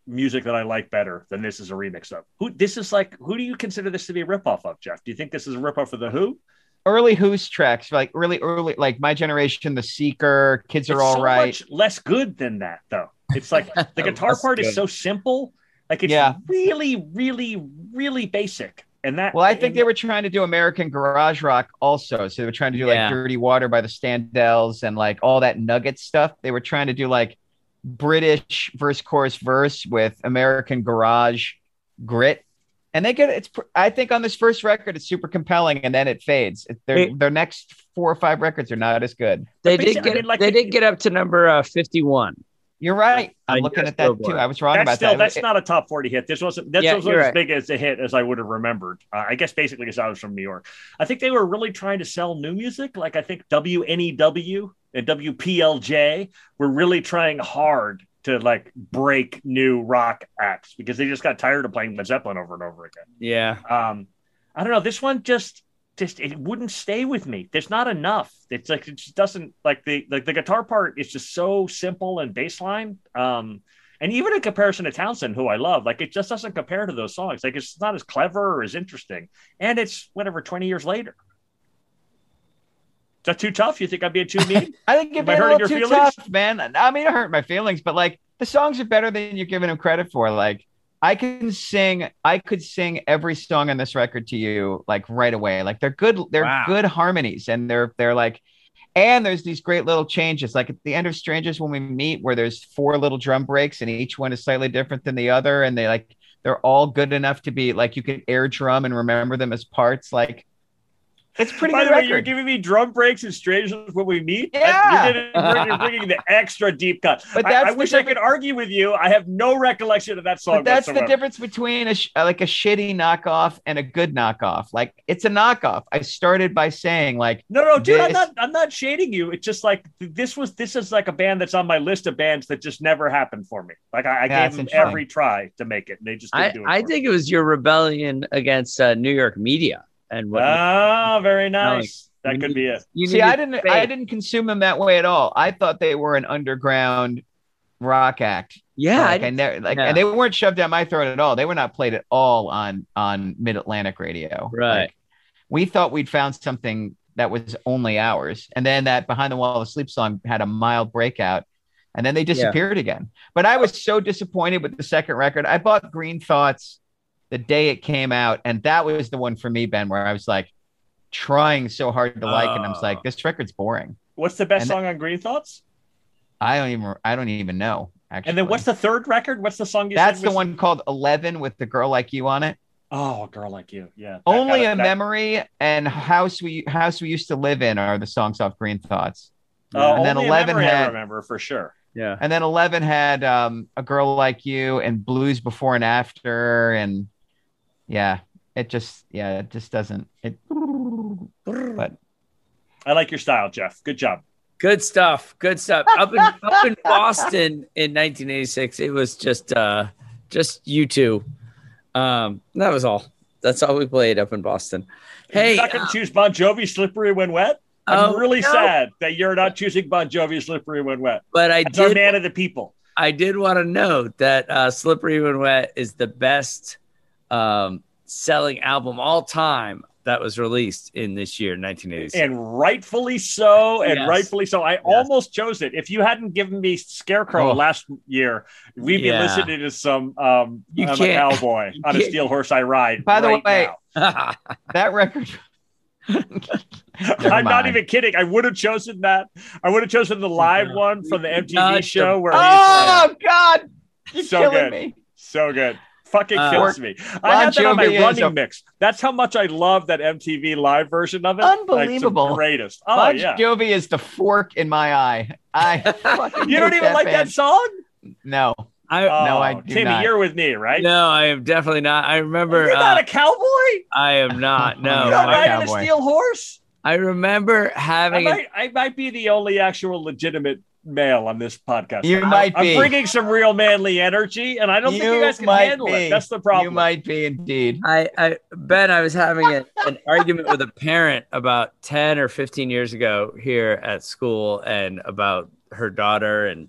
music that I like better than this is a remix of. Who This is like, who do you consider this to be a ripoff of, Jeff? Do you think this is a ripoff of The Who? Early Who's tracks, like really early, like My Generation, The Seeker, Kids Are All Right. It's so much less good than that, though. It's like the guitar part good. is so simple. Like it's yeah. really, really, really basic. And that, well, I think they were trying to do American garage rock also. So they were trying to do yeah. like Dirty Water by the Standells and like all that nugget stuff. They were trying to do like British verse, chorus, verse with American garage grit. And they get it's, I think on this first record, it's super compelling and then it fades. Their, their next four or five records are not as good. They, did get, I mean, like, they did get up to number uh, fifty-one. You're right. I'm I looking at that too. Board. I was wrong that's about still, that. That's it, not a top forty hit. This wasn't. That yeah, wasn't as right. big as a hit as I would have remembered. Uh, I guess basically because I was from New York. I think they were really trying to sell new music. Like I think W N E W and W P L J were really trying hard to like break new rock acts because they just got tired of playing Led Zeppelin over and over again. Yeah. Um, I don't know. This one just, just, it wouldn't stay with me. There's not enough. It's like, it just doesn't like the, like the guitar part is just so simple and baseline. Um, and even in comparison to Townsend, who I love, like it just doesn't compare to those songs. Like it's not as clever or as interesting. And it's whatever, twenty years later. Is that too tough? You think I'm being too mean? I think you're being a little too tough, man. I mean, it hurt my feelings, but like the songs are better than you're giving them credit for. Like I can sing, I could sing every song on this record to you like right away. Like they're good, they're wow. good harmonies, and they're they're like, and there's these great little changes. Like at the end of Strangers When We Meet, where there's four little drum breaks, and each one is slightly different than the other, and they like they're all good enough to be like you could air drum and remember them as parts, like. It's pretty By good the way, record. You're giving me drum breaks and Strangers When We Meet. Yeah, I, you're, gonna, you're bringing the extra deep cut. But that's I, I wish difference. I could argue with you. I have no recollection of that song. But that's whatsoever. The difference between a like a shitty knockoff and a good knockoff. Like it's a knockoff. I started by saying like, no, no, dude, this... I'm not, I'm not shading you. It's just like this was, this is like a band that's on my list of bands that just never happened for me. Like I, I yeah, gave them every try to make it, and they just didn't I, do it. I think me. It was your rebellion against uh, New York media. And what oh, very nice. Like, that could need, be it. See, I didn't, I didn't consume them that way at all. I thought they were an underground rock act. Yeah, like, I never, like, yeah. and they weren't shoved down my throat at all. They were not played at all on on Mid-Atlantic radio. Right. Like, we thought we'd found something that was only ours, and then that Behind the Wall of Sleep song had a mild breakout, and then they disappeared yeah. again. But I was so disappointed with the second record. I bought Green Thoughts the day it came out, and that was the one for me, Ben, where I was like trying so hard to like, uh, and I was like, "This record's boring." What's the best and song th- on Green Thoughts? I don't even, I don't even know. Actually, and then what's the third record? What's the song? You That's said the was- one called "Eleven" with the girl like you on it. Oh, a girl like you, yeah. Only got, a that- memory and house we house we used to live in are the songs off Green Thoughts. Oh, uh, and then eleven had, I remember for sure. Yeah, and then eleven had um, a girl like you and Blues Before and After and. Yeah, it just yeah, it just doesn't. It, but I like your style, Jeff. Good job. Good stuff. Good stuff. Up in up in Boston in nineteen eighty-six, it was just uh, just you two. Um, that was all. That's all we played up in Boston. Hey, you're not gonna uh, choose Bon Jovi, "Slippery When Wet." I'm um, really no. sad that you're not choosing Bon Jovi, "Slippery When Wet." But I That's did. Our man of the people. I did want to note that uh, "Slippery When Wet" is the best. Um, selling album all time that was released in this year, nineteen eighty-six. And rightfully so, and yes. rightfully so. I yes. almost chose it. If you hadn't given me Scarecrow oh. last year, we'd yeah. be listening to some um, you I'm a Cowboy on a Steel Horse I Ride. By right the way, that record... I'm not even kidding. I would have chosen that. I would have chosen the live no. one from the M T V not show. The... where Oh, he's God! You're so killing good. me. So good. Fucking kills uh, me. I had that on my running a- mix. That's how much I love that M T V live version of it. Unbelievable. Like, greatest. Oh, Bon yeah. Jovi is the fork in my eye. I fucking You don't even that like band. that song? No. I, oh, no, I do Timmy, not. You're with me, right? No, I am definitely not. I remember. You're uh, not a cowboy? I am not. No. You're not riding cowboy. a steel horse? I remember having. I might, a- I might be the only actual legitimate male on this podcast. You I, might be. I'm bringing some real manly energy, and I don't you think you guys can handle be. it. That's the problem. You might be indeed. I, I Ben, I was having a, an argument with a parent about ten or fifteen years ago here at school, and about her daughter and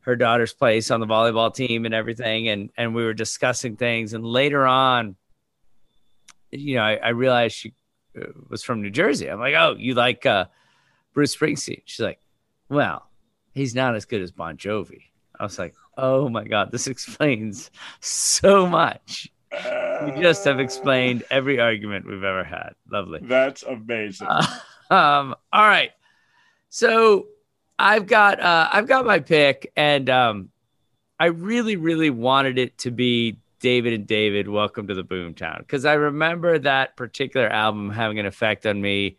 her daughter's place on the volleyball team and everything, and and we were discussing things. And later on, you know, I, I realized she was from New Jersey. I'm like, oh, you like uh, Bruce Springsteen? She's like, well. He's not as good as Bon Jovi. I was like, oh my God, this explains so much. Uh, we just have explained every argument we've ever had. Lovely. That's amazing. Uh, um, all right. So I've got uh, I've got my pick, and um, I really, really wanted it to be David and David, Welcome to the Boomtown, because I remember that particular album having an effect on me.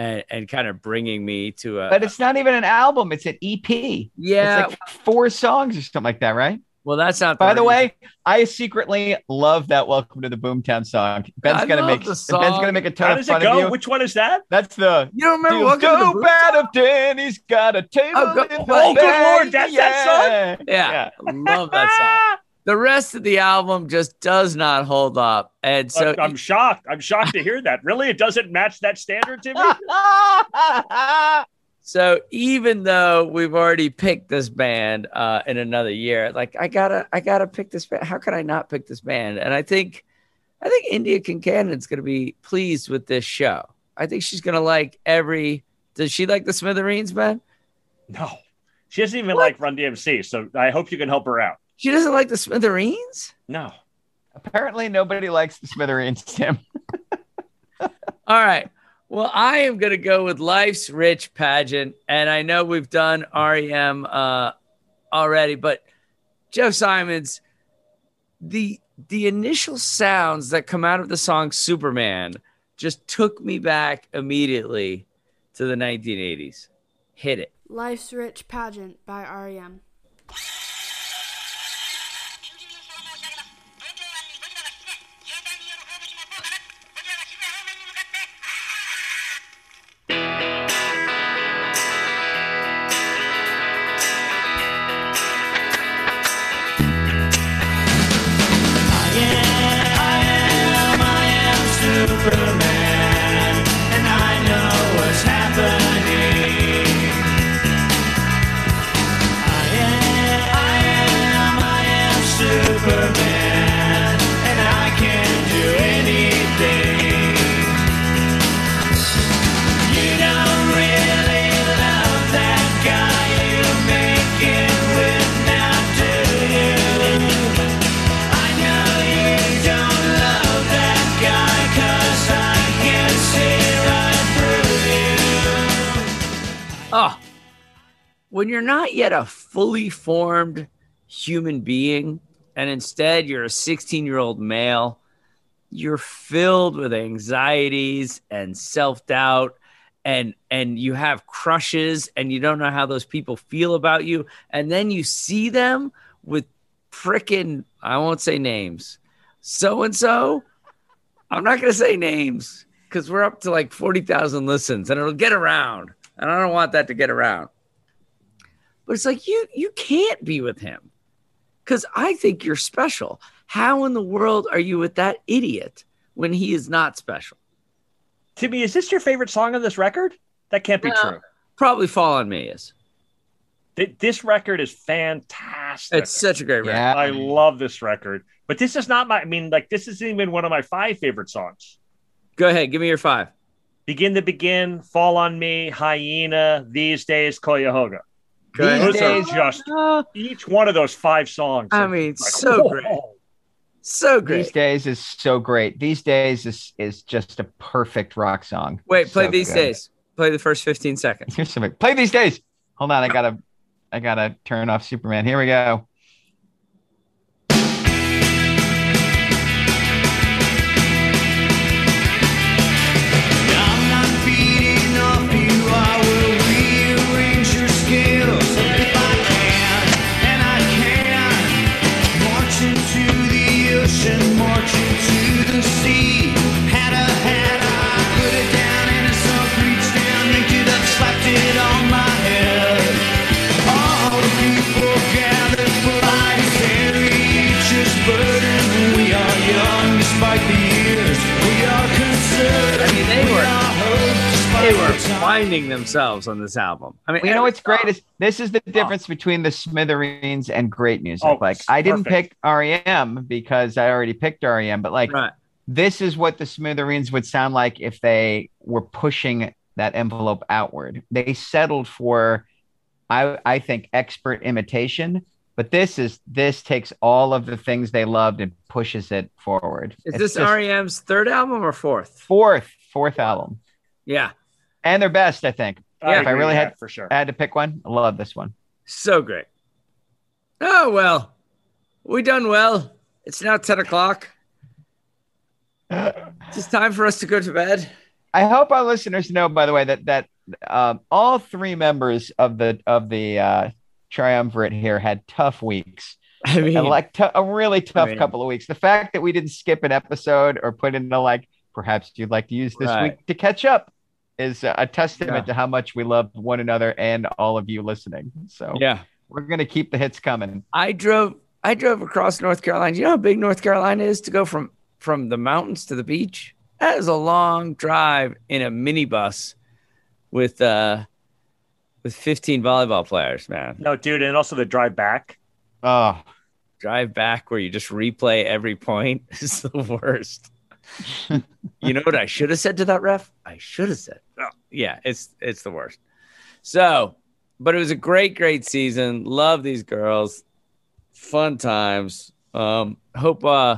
And, and kind of bringing me to a... But it's not even an album. It's an E P. Yeah. It's like four songs or something like that, right? Well, that's not. By the way, I secretly love that "Welcome to the Boomtown" song. Ben's I gonna make Ben's gonna make a ton How does of fun it go? Of you. Which one is that? That's the. You don't remember "Welcome go to the Boomtown"? Bad he's got a table. Oh, go, in oh the good Lord, that's yeah. that song. Yeah, yeah. Love that song. The rest of the album just does not hold up, and so I'm shocked. I'm shocked to hear that. Really, it doesn't match that standard to me. So even though we've already picked this band uh, in another year, like I gotta, I gotta pick this band. How can I not pick this band? And I think, I think India Kincannon's gonna be pleased with this show. I think she's gonna like every. Does she like the Smithereens, Ben? No, she doesn't even what? like Run D M C. So I hope you can help her out. She doesn't like the Smithereens? No. Apparently nobody likes the Smithereens, Tim. All right. Well, I am going to go with Life's Rich Pageant. And I know we've done R E M uh, already, but Jeff Simons, the the initial sounds that come out of the song Superman just took me back immediately to the nineteen eighties. Hit it. Life's Rich Pageant by R E M. When you're not yet a fully formed human being, and instead you're a sixteen-year-old male, you're filled with anxieties and self-doubt, and and you have crushes, and you don't know how those people feel about you. And then you see them with frickin', I won't say names, so-and-so. I'm not going to say names because we're up to like forty thousand listens, and it'll get around. And I don't want that to get around. But it's like, you you can't be with him because I think you're special. How in the world are you with that idiot when he is not special? Timmy, is this your favorite song on this record? That can't be no, true. Probably Fall on Me is. This record is fantastic. It's such a great record. Yeah. I love this record. But this is not my, I mean, like this isn't even one of my five favorite songs. Go ahead. Give me your five. Begin to Begin, Fall on Me, Hyena, These Days, Cuyahoga. Those days, are just uh, each one of those five songs. I mean, like, so whoa. great. So great. These Days is so great. These Days is, is just a perfect rock song. Wait, play so These good. Days. Play the first fifteen seconds. Here's something. Play These Days. Hold on, I gotta I gotta turn off Superman. Here we go. They were finding themselves on this album. I mean, you know what's great is this is the difference between the Smithereens and great music. Oh, like I didn't perfect. pick R E M because I already picked R E M, but like right. this is what the Smithereens would sound like if they were pushing that envelope outward. They settled for, I, I think, expert imitation. But this is this takes all of the things they loved and pushes it forward. Is it's this just, R E M's third album or fourth? Fourth, fourth album. Yeah. And their best, I think. Yeah, if I really had for sure. I had to pick one. I love this one. So great. Oh well, we done well. It's now ten o'clock. It's time for us to go to bed. I hope our listeners know, by the way, that that um, all three members of the of the uh, triumvirate here had tough weeks. I mean, like t- a really tough I mean, couple of weeks. The fact that we didn't skip an episode or put in the like, perhaps you'd like to use this right. week to catch up is a testament yeah. to how much we love one another and all of you listening. So yeah, we're going to keep the hits coming. I drove, I drove across North Carolina. You know how big North Carolina is to go from, from the mountains to the beach? That is a long drive in a minibus with, uh, with fifteen volleyball players, man. No, dude. And also the drive back. Oh, drive back where you just replay every point is the worst. You know what I should have said to that ref? I should have said, oh, yeah, it's, it's the worst. So, but it was a great, great season. Love these girls. Fun times. Um, hope, uh,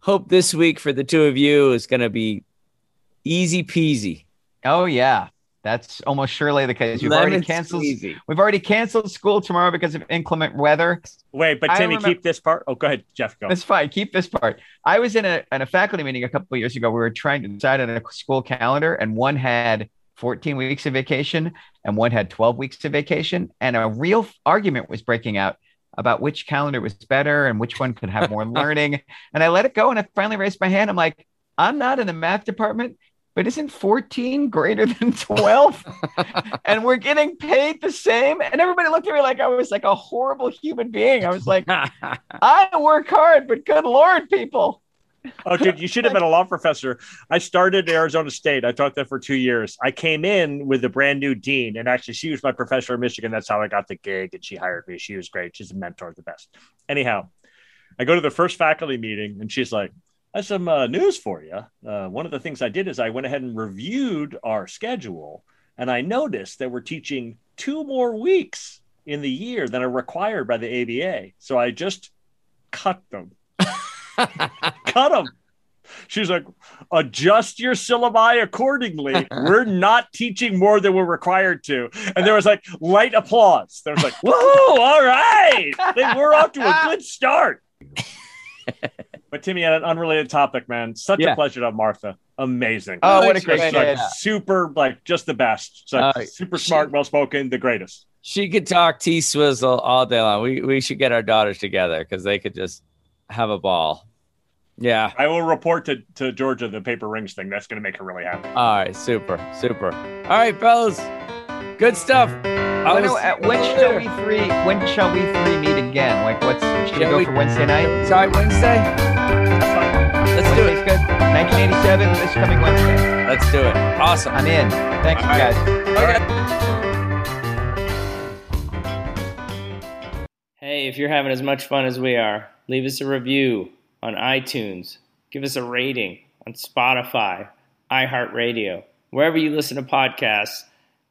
hope this week for the two of you is going to be easy peasy. Oh yeah. That's almost surely the case. We've already canceled. Easy. We've already canceled school tomorrow because of inclement weather. Wait, but Timmy, remember, keep this part. Oh, go ahead, Jeff. Go. That's fine. Keep this part. I was in a in a faculty meeting a couple of years ago. We were trying to decide on a school calendar, and one had fourteen weeks of vacation, and one had twelve weeks of vacation, and a real argument was breaking out about which calendar was better and which one could have more learning. And I let it go, and I finally raised my hand. I'm like, I'm not in the math department. But isn't fourteen greater than twelve? And we're getting paid the same. And everybody looked at me like I was like a horrible human being. I was like, I work hard, but good Lord, people. Oh, dude, you should have been a law professor. I started at Arizona State. I taught that for two years. I came in with a brand new dean. And actually, she was my professor in Michigan. That's how I got the gig. And she hired me. She was great. She's a mentor, the best. Anyhow, I go to the first faculty meeting and she's like, I have some uh, news for you. Uh, one of the things I did is I went ahead and reviewed our schedule, and I noticed that we're teaching two more weeks in the year than are required by the A B A. So I just cut them. Cut them. She's like, adjust your syllabi accordingly. We're not teaching more than we're required to. And there was like light applause. There was like, woohoo, all right. Then we're off to a good start. But Timmy, on an unrelated topic, man, such yeah. a pleasure to have Martha. Amazing. Oh, what a great kid. Like, super, like, just the best. So, uh, super smart, she, well-spoken, the greatest. She could talk T-Swizzle all day long. We we should get our daughters together because they could just have a ball. Yeah. I will report to, to Georgia the Paper Rings thing. That's going to make her really happy. All right, super, super. All right, fellas, good stuff. When, when shall we three? When shall we three meet again? Like, what's should we go we, for Wednesday night? Sorry, Wednesday. Let's do it. Good. nineteen eighty-seven this coming Wednesday. Let's do it. Awesome. I'm in. Thanks, All you right. guys. Okay. Hey, if you're having as much fun as we are, leave us a review on iTunes. Give us a rating on Spotify, iHeartRadio, wherever you listen to podcasts.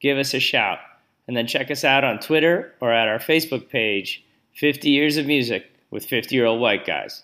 Give us a shout. And then check us out on Twitter or at our Facebook page, fifty Years of Music with fifty-year-old White Guys.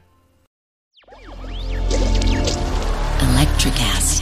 Electrocast.